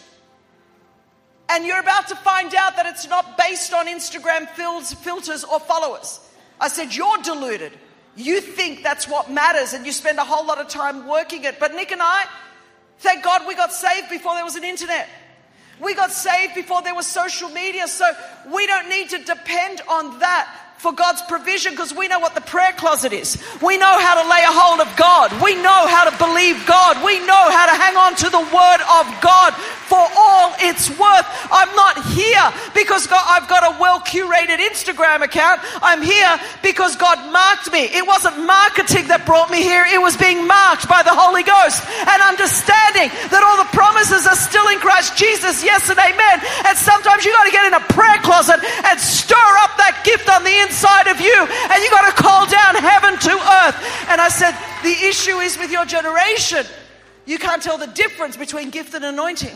And you're about to find out that it's not based on Instagram filters or followers. I said, you're deluded. You think that's what matters and you spend a whole lot of time working it. But Nick and I, thank God we got saved before there was an internet. We got saved before there was social media. So we don't need to depend on that for God's provision, because we know what the prayer closet is. We know how to lay a hold of God. We know how to believe God. We know how to hang on to the word of God for all it's worth. I'm not here because I've got a well-curated Instagram account. I'm here because God marked me. It wasn't marketing that brought me here. It was being marked by the Holy Ghost and understanding that all the promises are still in Christ Jesus. Yes and amen. And sometimes you got to get in a prayer closet and stir up that gift on the inside of you, and you got to call down heaven to earth. And I said, the issue is with your generation, you can't tell the difference between gift and anointing.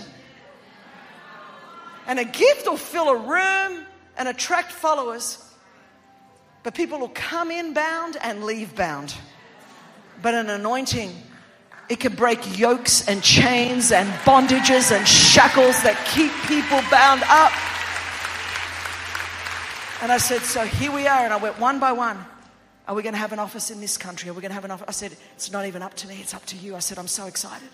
And a gift will fill a room and attract followers, but people will come in bound and leave bound. But an anointing, it can break yokes and chains and bondages and shackles that keep people bound up. And I said, so here we are. And I went one by one. Are we going to have an office in this country? Are we going to have an office? I said, it's not even up to me. It's up to you. I said, I'm so excited.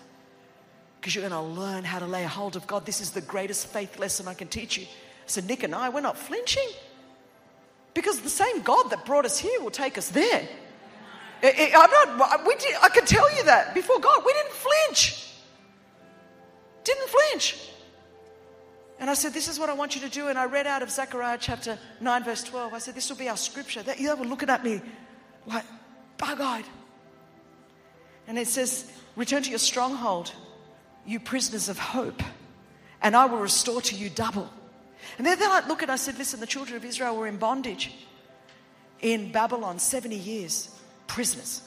Because you're going to learn how to lay a hold of God. This is the greatest faith lesson I can teach you. I said, Nick and I, we're not flinching. Because the same God that brought us here will take us there. I can tell you that. Before God, we didn't flinch. Didn't flinch. And I said, this is what I want you to do. And I read out of Zechariah chapter 9, verse 12. I said, this will be our scripture. They were looking at me like bug-eyed. And it says, return to your stronghold, you prisoners of hope, and I will restore to you double. And they're like, look, and I said, listen, the children of Israel were in bondage in Babylon 70 years. Prisoners,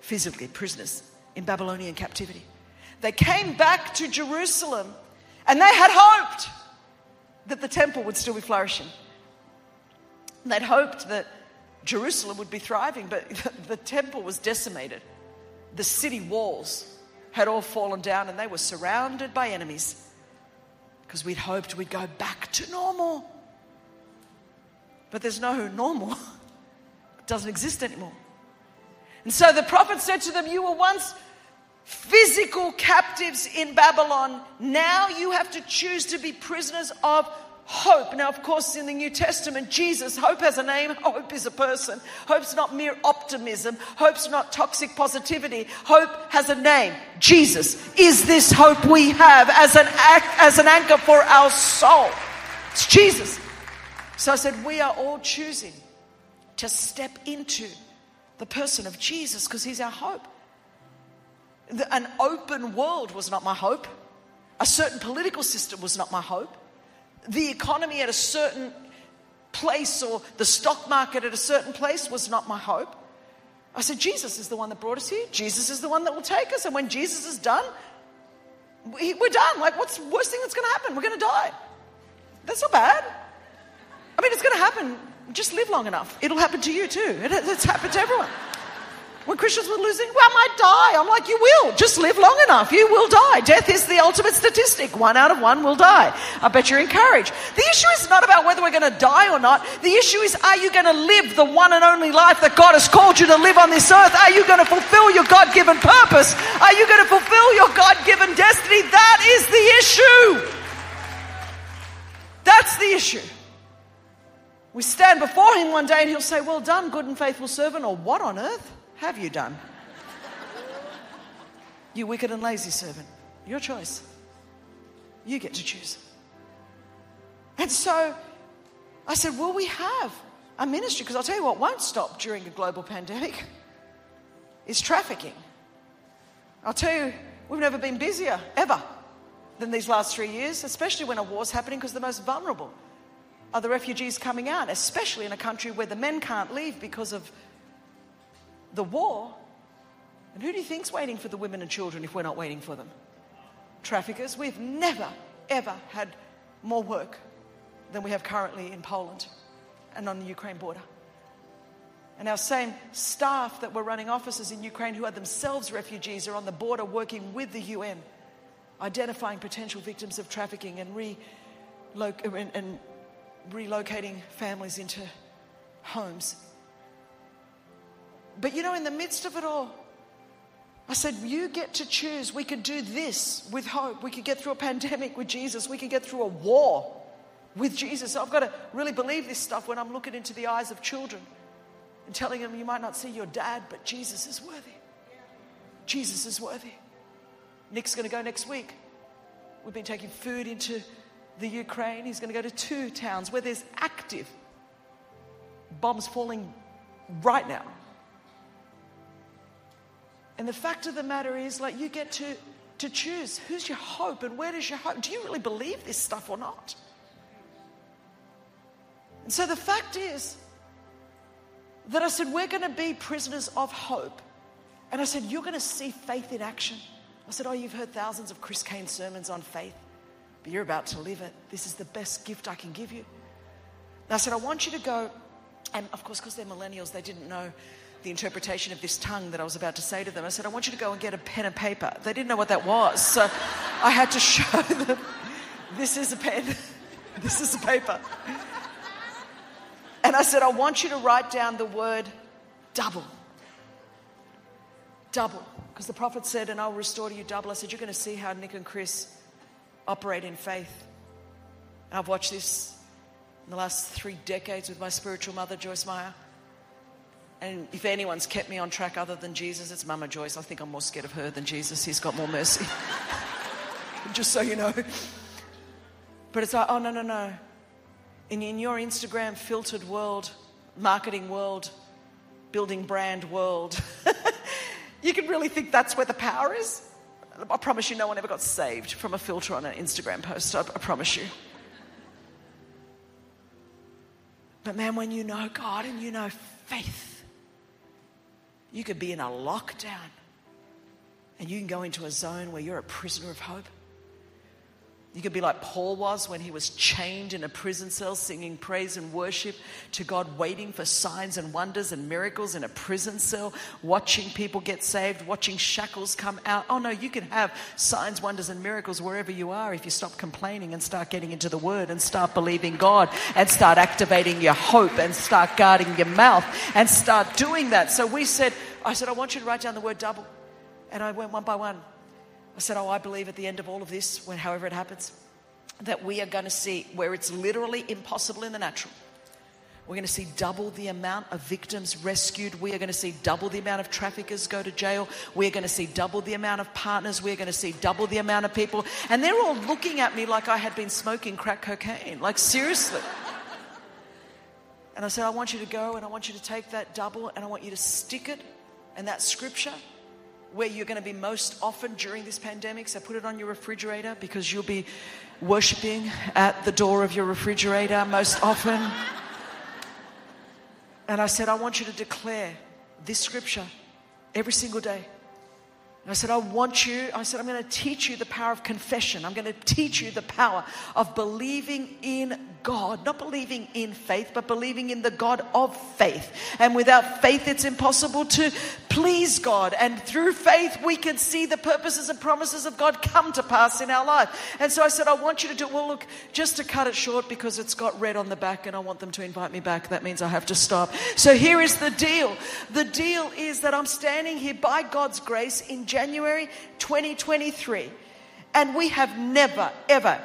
physically prisoners in Babylonian captivity. They came back to Jerusalem and they had hoped that the temple would still be flourishing. And they'd hoped that Jerusalem would be thriving, but the temple was decimated. The city walls had all fallen down and they were surrounded by enemies, because we'd hoped we'd go back to normal. But there's no normal. It doesn't exist anymore. And so the prophet said to them, you were once physical captives in Babylon. Now you have to choose to be prisoners of hope. Now, of course, in the New Testament, Jesus, hope has a name. Hope is a person. Hope's not mere optimism. Hope's not toxic positivity. Hope has a name. Jesus is this hope we have as an anchor for our soul. It's Jesus. So I said, we are all choosing to step into the person of Jesus, because he's our hope. An open world was not my hope. A certain political system was not my hope. The economy at a certain place or the stock market at a certain place was not my hope. I said, Jesus is the one that brought us here. Jesus is the one that will take us. And when Jesus is done, we're done. Like, what's the worst thing that's going to happen? We're going to die. That's not bad. I mean, it's going to happen. Just live long enough. It'll happen to you too. It's happened to everyone. When Christians were losing, well, I might die. I'm like, you will. Just live long enough. You will die. Death is the ultimate statistic. 1 out of 1 will die. I bet you're encouraged. The issue is not about whether we're going to die or not. The issue is, are you going to live the one and only life that God has called you to live on this earth? Are you going to fulfill your God-given purpose? Are you going to fulfill your God-given destiny? That is the issue. That's the issue. We stand before him one day and he'll say, well done, good and faithful servant, or what on earth have you done? You wicked and lazy servant. Your choice. You get to choose. And so I said, will we have a ministry? Because I'll tell you what won't stop during a global pandemic is trafficking. I'll tell you, we've never been busier, ever, than these last 3 years, especially when a war's happening, because the most vulnerable are the refugees coming out, especially in a country where the men can't leave because of the war. And who do you think's waiting for the women and children if we're not waiting for them? Traffickers. We've never, ever had more work than we have currently in Poland and on the Ukraine border. And our same staff that were running offices in Ukraine, who are themselves refugees, are on the border working with the UN, identifying potential victims of trafficking and relocating families into homes. But you know, in the midst of it all, I said, you get to choose. We could do this with hope. We could get through a pandemic with Jesus. We could get through a war with Jesus. I've got to really believe this stuff when I'm looking into the eyes of children and telling them, you might not see your dad, but Jesus is worthy. Jesus is worthy. Nick's going to go next week. We've been taking food into the Ukraine. He's going to go to 2 towns where there's active bombs falling right now. And the fact of the matter is, like, you get to choose who's your hope and where does your hope. Do you really believe this stuff or not? And so the fact is that I said, we're going to be prisoners of hope. And I said, you're going to see faith in action. I said, oh, you've heard thousands of Chris Caine sermons on faith, but you're about to live it. This is the best gift I can give you. And I said, I want you to go, and of course, because they're millennials, they didn't know the interpretation of this tongue that I was about to say to them. I said, I want you to go and get a pen and paper. They didn't know what that was, so I had to show them, this is a pen, this is a paper. And I said, I want you to write down the word double. Double. Because the prophet said, and I'll restore to you double. I said, you're going to see how Nick and Chris operate in faith. And I've watched this in the last 3 decades with my spiritual mother, Joyce Meyer. And if anyone's kept me on track other than Jesus, it's Mama Joyce. I think I'm more scared of her than Jesus. He's got more mercy. Just so you know. But it's like, oh, no, no, no. In your Instagram filtered world, marketing world, building brand world, you can really think that's where the power is? I promise you no one ever got saved from a filter on an Instagram post. I promise you. But man, when you know God and you know faith, you could be in a lockdown and you can go into a zone where you're a prisoner of hope. You could be like Paul was when he was chained in a prison cell singing praise and worship to God, waiting for signs and wonders and miracles in a prison cell, watching people get saved, watching shackles come out. Oh no, you can have signs, wonders and miracles wherever you are if you stop complaining and start getting into the word and start believing God and start activating your hope and start guarding your mouth and start doing that. So I said, I want you to write down the word double. And I went one by one. I said, I believe at the end of all of this, when however it happens, that we are going to see where it's literally impossible in the natural. We're going to see double the amount of victims rescued. We are going to see double the amount of traffickers go to jail. We are going to see double the amount of partners. We are going to see double the amount of people. And they're all looking at me like I had been smoking crack cocaine. Like, seriously. And I said, I want you to go and I want you to take that double and I want you to stick it in that scripture where you're going to be most often during this pandemic. So put it on your refrigerator, because you'll be worshiping at the door of your refrigerator most often. And I said, I want you to declare this scripture every single day. And I said, I'm going to teach you the power of confession. I'm going to teach you the power of believing in God, not believing in faith, but believing in the God of faith. And without faith, it's impossible to please God. And through faith, we can see the purposes and promises of God come to pass in our life. And so I said, I want you to do, well, look, just to cut it short, because it's got red on the back and I want them to invite me back. That means I have to stop. So here is the deal. The deal is that I'm standing here by God's grace in January 2023, and we have never ever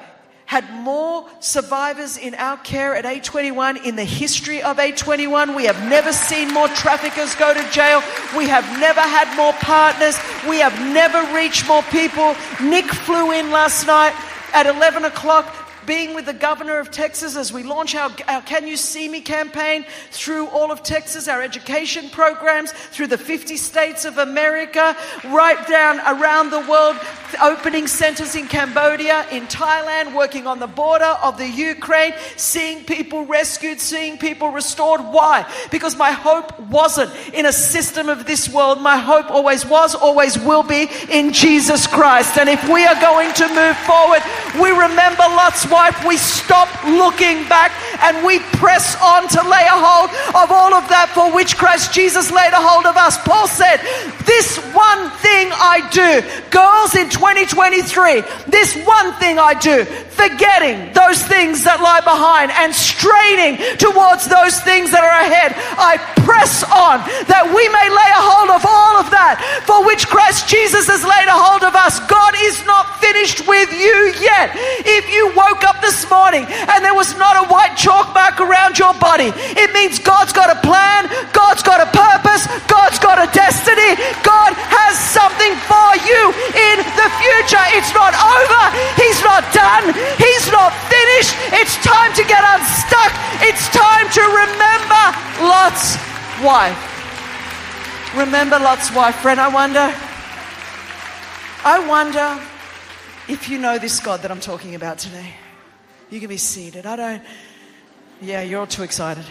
had more survivors in our care at A21 in the history of A21. We have never seen more traffickers go to jail. We have never had more partners. We have never reached more people. Nick flew in last night at 11 o'clock. being with the governor of Texas as we launch our Can You See Me campaign through all of Texas, our education programs, through the 50 states of America, right down around the world, opening centers in Cambodia, in Thailand, working on the border of the Ukraine, seeing people rescued, seeing people restored. Why? Because my hope wasn't in a system of this world. My hope always was, always will be in Jesus Christ. And if we are going to move forward, we remember Lot's wife. We stop looking back and we press on to lay a hold of all of that for which Christ Jesus laid a hold of us. Paul said, this one thing I do, girls in 2023, this one thing I do, forgetting those things that lie behind and straining towards those things that are ahead, I press on that we may lay a hold of all of that for which Christ Jesus has laid a hold of us. God is not finished with you yet. If you woke up this morning and there was not a white chalk mark around your body, it means God's got a plan, God's got a purpose, God's got a destiny, God has something for you in the future. It's not over. He's not done. He's not finished. It's time to get unstuck. It's time to remember Lot's wife. Remember Lot's wife, friend. I wonder if you know this God that I'm talking about today. You can be seated. Yeah, you're all too excited.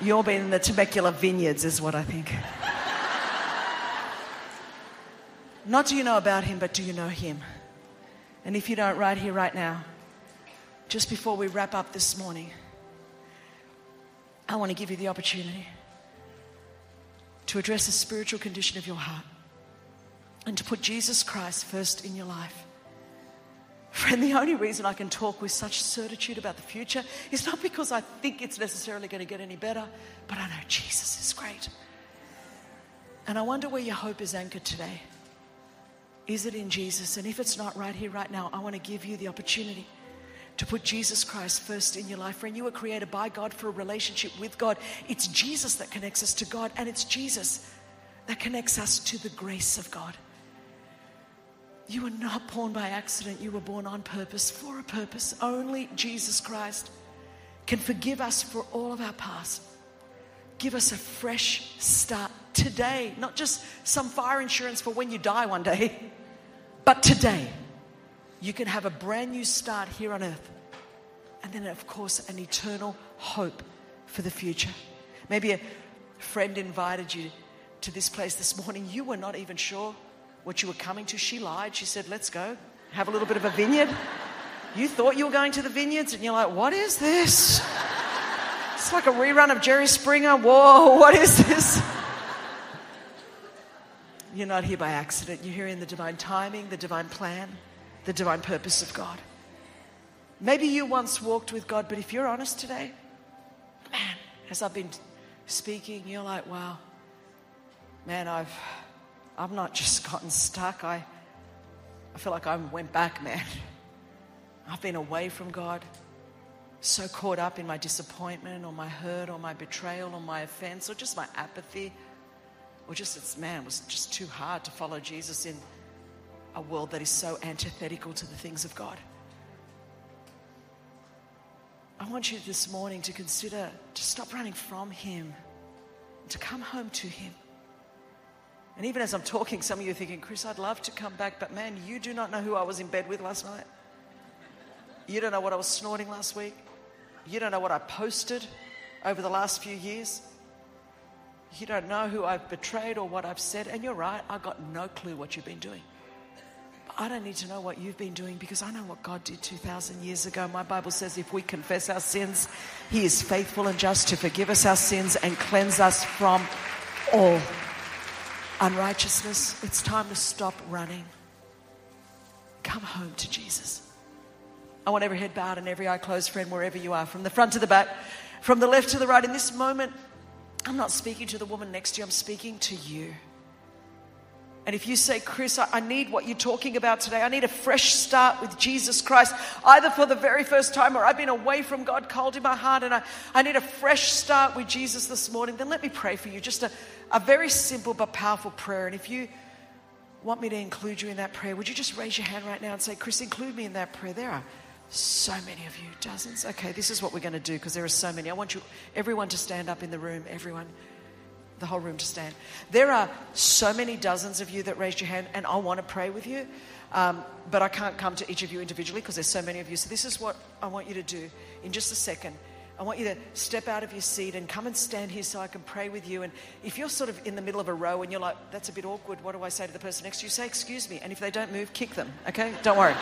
You're being in the Temecula vineyards is what I think. Not do you know about him, but do you know him? And if you don't, right here, right now, just before we wrap up this morning, I want to give you the opportunity to address the spiritual condition of your heart and to put Jesus Christ first in your life. Friend, the only reason I can talk with such certitude about the future is not because I think it's necessarily going to get any better, but I know Jesus is great. And I wonder where your hope is anchored today. Is it in Jesus? And if it's not, right here, right now, I want to give you the opportunity to put Jesus Christ first in your life. Friend, you were created by God for a relationship with God. It's Jesus that connects us to God, and it's Jesus that connects us to the grace of God. You were not born by accident. You were born on purpose, for a purpose. Only Jesus Christ can forgive us for all of our past. Give us a fresh start today, not just some fire insurance for when you die one day, but today. You can have a brand new start here on earth. And then, of course, an eternal hope for the future. Maybe a friend invited you to this place this morning. You were not even sure what you were coming to. She lied. She said, let's go have a little bit of a vineyard. You thought you were going to the vineyards and you're like, what is this? It's like a rerun of Jerry Springer. Whoa, what is this? You're not here by accident. You're here in the divine timing, the divine plan, the divine purpose of God. Maybe you once walked with God, but if you're honest today, man, as I've been speaking, you're like, wow, man, I've not just gotten stuck. I feel like I went back, man. I've been away from God, so caught up in my disappointment or my hurt or my betrayal or my offense or just my apathy or just it was just too hard to follow Jesus in a world that is so antithetical to the things of God. I want you this morning to consider to stop running from him, to come home to him. And even as I'm talking, some of you are thinking, Chris, I'd love to come back, but man, you do not know who I was in bed with last night. You don't know what I was snorting last week. You don't know what I posted over the last few years. You don't know who I've betrayed or what I've said. And you're right, I've got no clue what you've been doing. I don't need to know what you've been doing because I know what God did 2,000 years ago. My Bible says if we confess our sins, he is faithful and just to forgive us our sins and cleanse us from all unrighteousness. It's time to stop running. Come home to Jesus. I want every head bowed and every eye closed, friend, wherever you are, from the front to the back, from the left to the right. In this moment, I'm not speaking to the woman next to you. I'm speaking to you. And if you say, Chris, I need what you're talking about today. I need a fresh start with Jesus Christ, either for the very first time or I've been away from God, cold in my heart, and I need a fresh start with Jesus this morning, then let me pray for you. Just a very simple but powerful prayer. And if you want me to include you in that prayer, would you just raise your hand right now and say, Chris, include me in that prayer? There are so many of you, dozens. Okay, this is what we're going to do because there are so many. I want you, everyone, to stand up in the room, everyone, the whole room to stand. There are so many dozens of you that raised your hand, and I want to pray with you, but I can't come to each of you individually because there's so many of you. So this is what I want you to do in just a second. I want you to step out of your seat and come and stand here so I can pray with you. And if you're sort of in the middle of a row and you're like, that's a bit awkward, what do I say to the person next to you? Say, excuse me. And if they don't move, kick them, okay? Don't worry.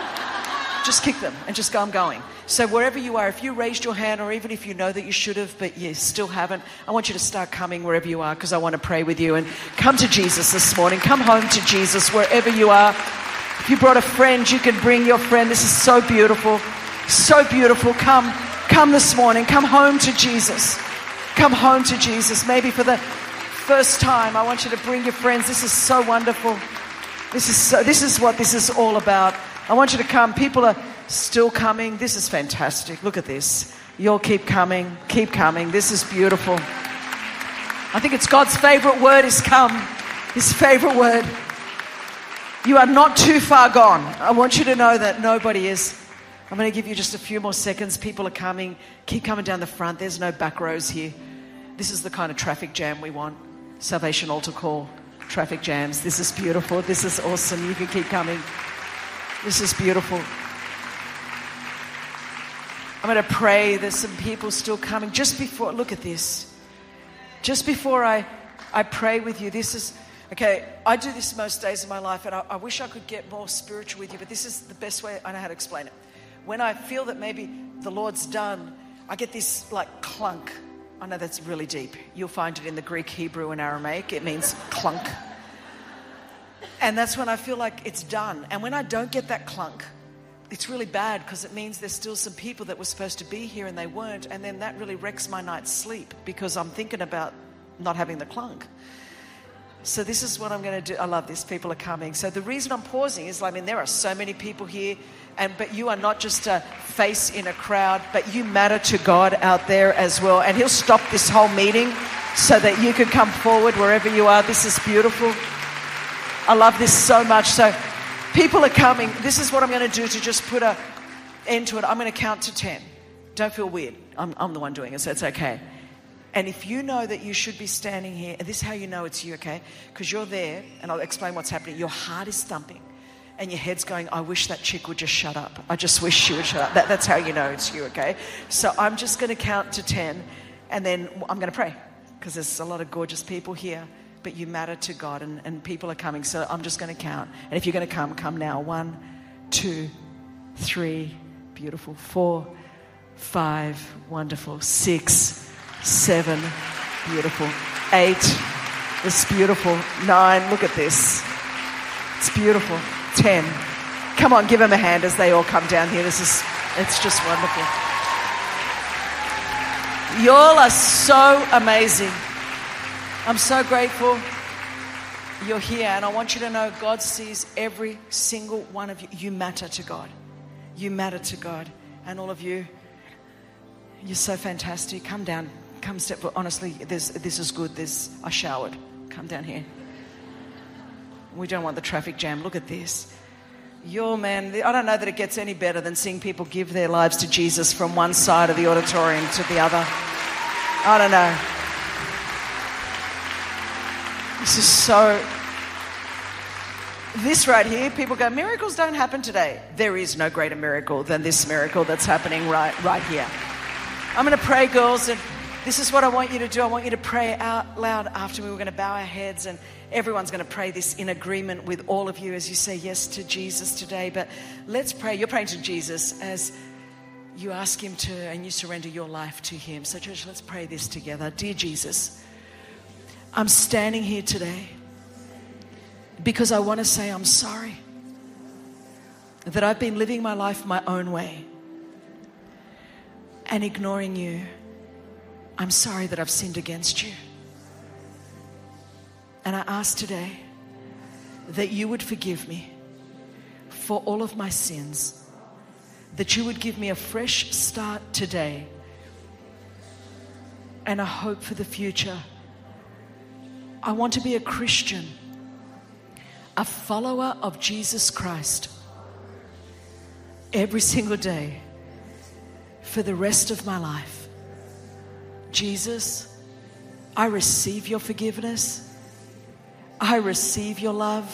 Just kick them and just go, I'm going. So wherever you are, if you raised your hand or even if you know that you should have but you still haven't, I want you to start coming wherever you are because I want to pray with you. And come to Jesus this morning. Come home to Jesus wherever you are. If you brought a friend, you can bring your friend. This is so beautiful. So beautiful. Come this morning. Come home to Jesus. Come home to Jesus. Maybe for the first time, I want you to bring your friends. This is so wonderful. This is what this is all about. I want you to come. People are still coming. This is fantastic. Look at this. You'll keep coming. Keep coming. This is beautiful. I think it's God's favorite word is come. His favorite word. You are not too far gone. I want you to know that nobody is. I'm going to give you just a few more seconds. People are coming. Keep coming down the front. There's no back rows here. This is the kind of traffic jam we want. Salvation altar call. Traffic jams. This is beautiful. This is awesome. You can keep coming. This is beautiful. I'm going to pray. There's some people still coming. Just before, look at this. Just before I pray with you, this is... Okay, I do this most days of my life, and I wish I could get more spiritual with you, but this is the best way I know how to explain it. When I feel that maybe the Lord's done, I get this like clunk. I know that's really deep. You'll find it in the Greek, Hebrew, and Aramaic. It means clunk. And that's when I feel like it's done. And when I don't get that clunk, it's really bad because it means there's still some people that were supposed to be here and they weren't. And then that really wrecks my night's sleep because I'm thinking about not having the clunk. So this is what I'm going to do. I love this. People are coming. So the reason I'm pausing is, I mean, there are so many people here, but you are not just a face in a crowd, but you matter to God out there as well. And he'll stop this whole meeting so that you can come forward wherever you are. This is beautiful. I love this so much. So people are coming. This is what I'm going to do to just put an end to it. I'm going to count to 10. Don't feel weird. I'm the one doing it, so it's okay. And if you know that you should be standing here, and this is how you know it's you, okay? Because you're there, and I'll explain what's happening. Your heart is thumping, and your head's going, I wish that chick would just shut up. I just wish she would shut up. That's how you know it's you, okay? So I'm just going to count to 10, and then I'm going to pray, because there's a lot of gorgeous people here, but you matter to God, and people are coming. So I'm just going to count. And if you're going to come, come now. 1, 2, 3, beautiful. 4, 5, wonderful. 6, 7, beautiful. 8, it's beautiful. 9, look at this. It's beautiful. 10, come on, give them a hand as they all come down here. It's just wonderful. Y'all are so amazing. I'm so grateful you're here. And I want you to know God sees every single one of you. You matter to God. You matter to God. And all of you, you're so fantastic. Come down. Come step, honestly, this is good. I showered. Come down here. We don't want the traffic jam. Look at this. Yo, man, I don't know that it gets any better than seeing people give their lives to Jesus from one side of the auditorium to the other. I don't know. This is so... This right here, people go, miracles don't happen today. There is no greater miracle than this miracle that's happening right here. I'm going to pray, girls, and... This is what I want you to do. I want you to pray out loud after me. We're going to bow our heads and everyone's going to pray this in agreement with all of you as you say yes to Jesus today. But let's pray. You're praying to Jesus as you ask him to and you surrender your life to him. So church, let's pray this together. Dear Jesus, I'm standing here today because I want to say I'm sorry that I've been living my life my own way and ignoring you. I'm sorry that I've sinned against you. And I ask today that you would forgive me for all of my sins, that you would give me a fresh start today and a hope for the future. I want to be a Christian. a follower of Jesus Christ every single day for the rest of my life. Jesus, I receive your forgiveness. I receive your love.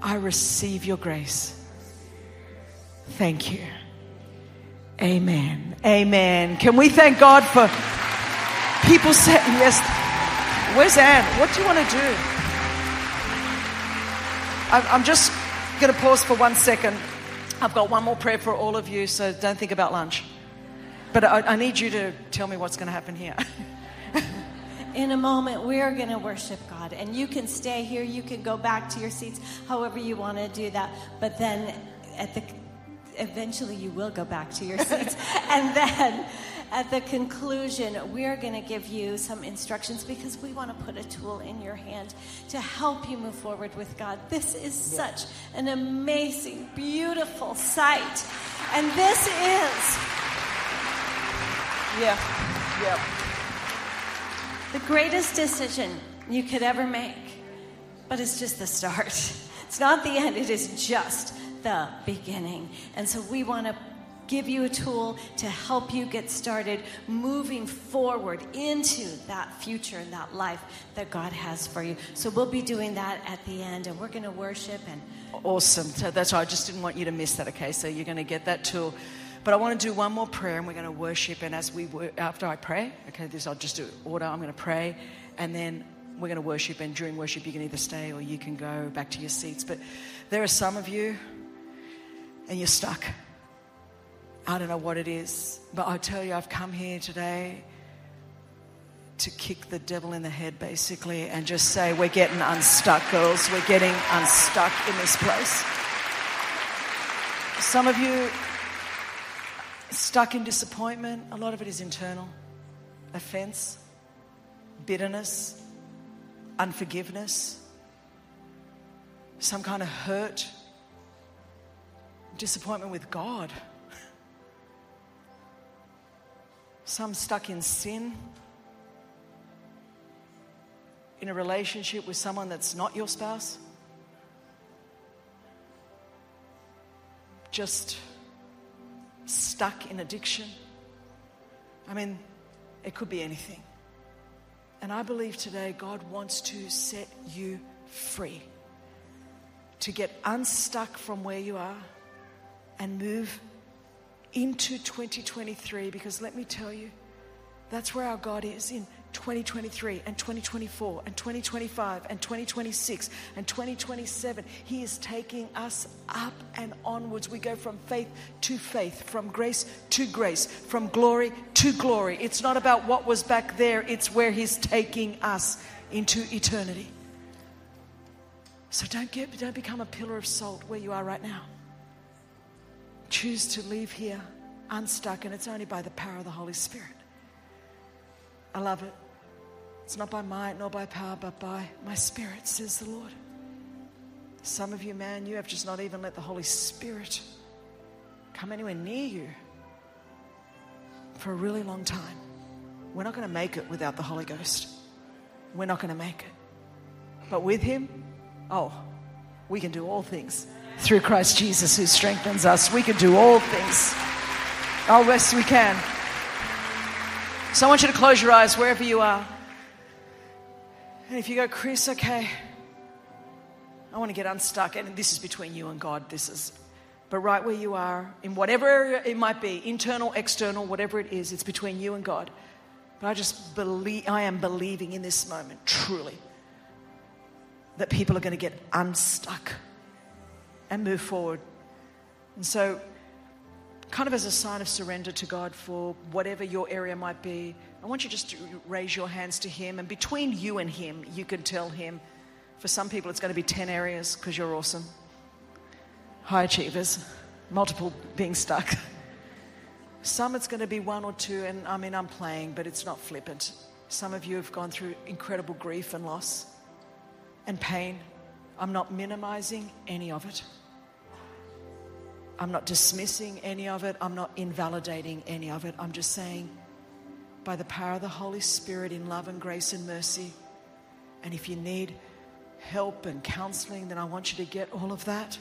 I receive your grace. Thank you. Amen. Amen. Can we thank God for people saying yes? Where's Anne? What do you want to do? I'm just going to pause for 1 second. I've got one more prayer for all of you, so don't think about lunch. But I need you to tell me what's going to happen here. In a moment, we are going to worship God. And you can stay here. You can go back to your seats, however you want to do that. But then eventually you will go back to your seats. And then at the conclusion, we are going to give you some instructions because we want to put a tool in your hand to help you move forward with God. This is such an amazing, beautiful sight. And this is... the greatest decision you could ever make. But it's just the start. It's not the end. It is just the beginning. And so we want to give you a tool to help you get started moving forward into that future and that life that God has for you. So we'll be doing that at the end, and we're going to worship. And awesome. So that's why I just didn't want you to miss that, okay? So you're going to get that tool. But I want to do one more prayer, and we're going to worship. And as we after I pray, okay, this I'll just do order. I'm going to pray, and then we're going to worship. And during worship, you can either stay or you can go back to your seats. But there are some of you, and you're stuck. I don't know what it is, but I tell you, I've come here today to kick the devil in the head, basically, and just say, we're getting unstuck, girls. We're getting unstuck in this place. Some of you stuck in disappointment. A lot of it is internal. Offense, bitterness, unforgiveness, some kind of hurt, disappointment with God. Some stuck in sin, in a relationship with someone that's not your spouse. Just stuck in addiction. I mean, it could be anything. And I believe today God wants to set you free, to get unstuck from where you are and move into 2023, because let me tell you, that's where our God is in 2023 and 2024 and 2025 and 2026 and 2027. He is taking us up and onwards. We go from faith to faith, from grace to grace, from glory to glory. It's not about what was back there. It's where he's taking us into eternity. So don't become a pillar of salt where you are right now. Choose to leave here unstuck, and it's only by the power of the Holy Spirit. I love it. It's not by might nor by power, but by my Spirit, says the Lord. Some of you, man, you have just not even let the Holy Spirit come anywhere near you for a really long time. We're not going to make it without the Holy Ghost. We're not going to make it. But with him, we can do all things through Christ Jesus who strengthens us. We can do all things. Oh, yes, we can. So I want you to close your eyes wherever you are. And if you go, Chris, okay, I want to get unstuck. And this is between you and God. But right where you are, in whatever area it might be, internal, external, whatever it is, it's between you and God. But I am believing in this moment, truly, that people are going to get unstuck and move forward. And so, kind of as a sign of surrender to God for whatever your area might be, I want you just to raise your hands to him. And between you and him, you can tell him. For some people, it's going to be 10 areas because you're awesome. High achievers, multiple being stuck. Some it's going to be one or two, and I mean, I'm playing, but it's not flippant. Some of you have gone through incredible grief and loss and pain. I'm not minimizing any of it. I'm not dismissing any of it. I'm not invalidating any of it. I'm just saying, by the power of the Holy Spirit in love and grace and mercy, and if you need help and counseling, then I want you to get all of that.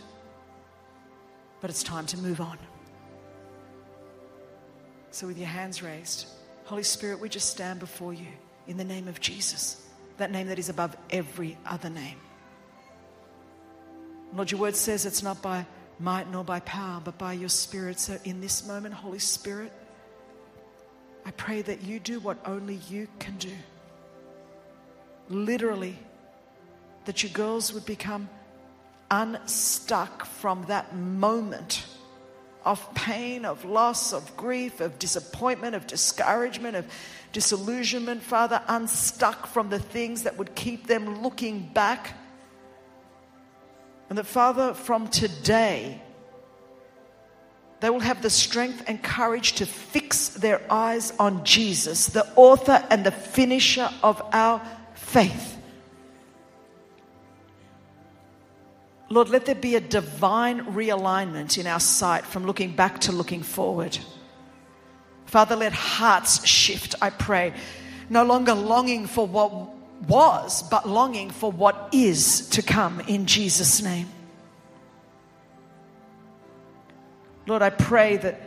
But it's time to move on. So with your hands raised, Holy Spirit, we just stand before you in the name of Jesus, that name that is above every other name. Lord, your word says it's not by might nor by power, but by your Spirit. So in this moment, Holy Spirit, I pray that you do what only you can do. Literally, that your girls would become unstuck from that moment of pain, of loss, of grief, of disappointment, of discouragement, of disillusionment. Father, unstuck from the things that would keep them looking back. And that, Father, from today, they will have the strength and courage to fix their eyes on Jesus, the author and the finisher of our faith. Lord, let there be a divine realignment in our sight from looking back to looking forward. Father, let hearts shift, I pray. No longer longing for what was, but longing for what is to come in Jesus' name. Lord, I pray that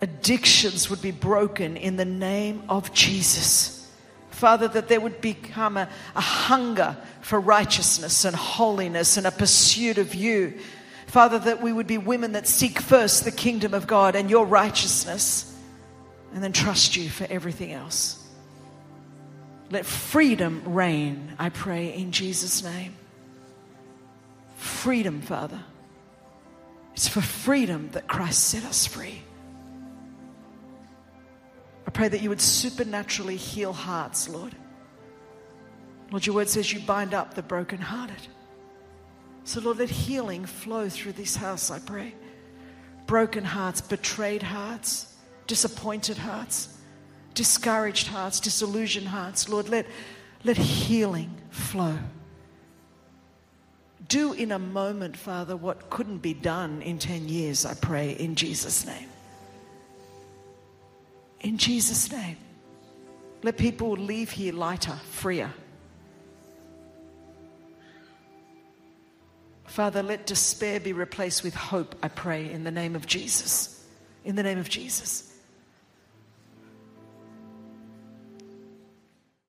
addictions would be broken in the name of Jesus. Father, that there would become a hunger for righteousness and holiness and a pursuit of you. Father, that we would be women that seek first the kingdom of God and your righteousness, and then trust you for everything else. Let freedom reign, I pray, in Jesus' name. Freedom, Father. It's for freedom that Christ set us free. I pray that you would supernaturally heal hearts, Lord. Lord, your word says you bind up the brokenhearted. So, Lord, let healing flow through this house, I pray. Broken hearts, betrayed hearts, disappointed hearts, discouraged hearts, disillusioned hearts. Lord, let healing flow. Do in a moment, Father, what couldn't be done in 10 years, I pray, in Jesus' name. In Jesus' name. Let people leave here lighter, freer. Father, let despair be replaced with hope, I pray, in the name of Jesus. In the name of Jesus.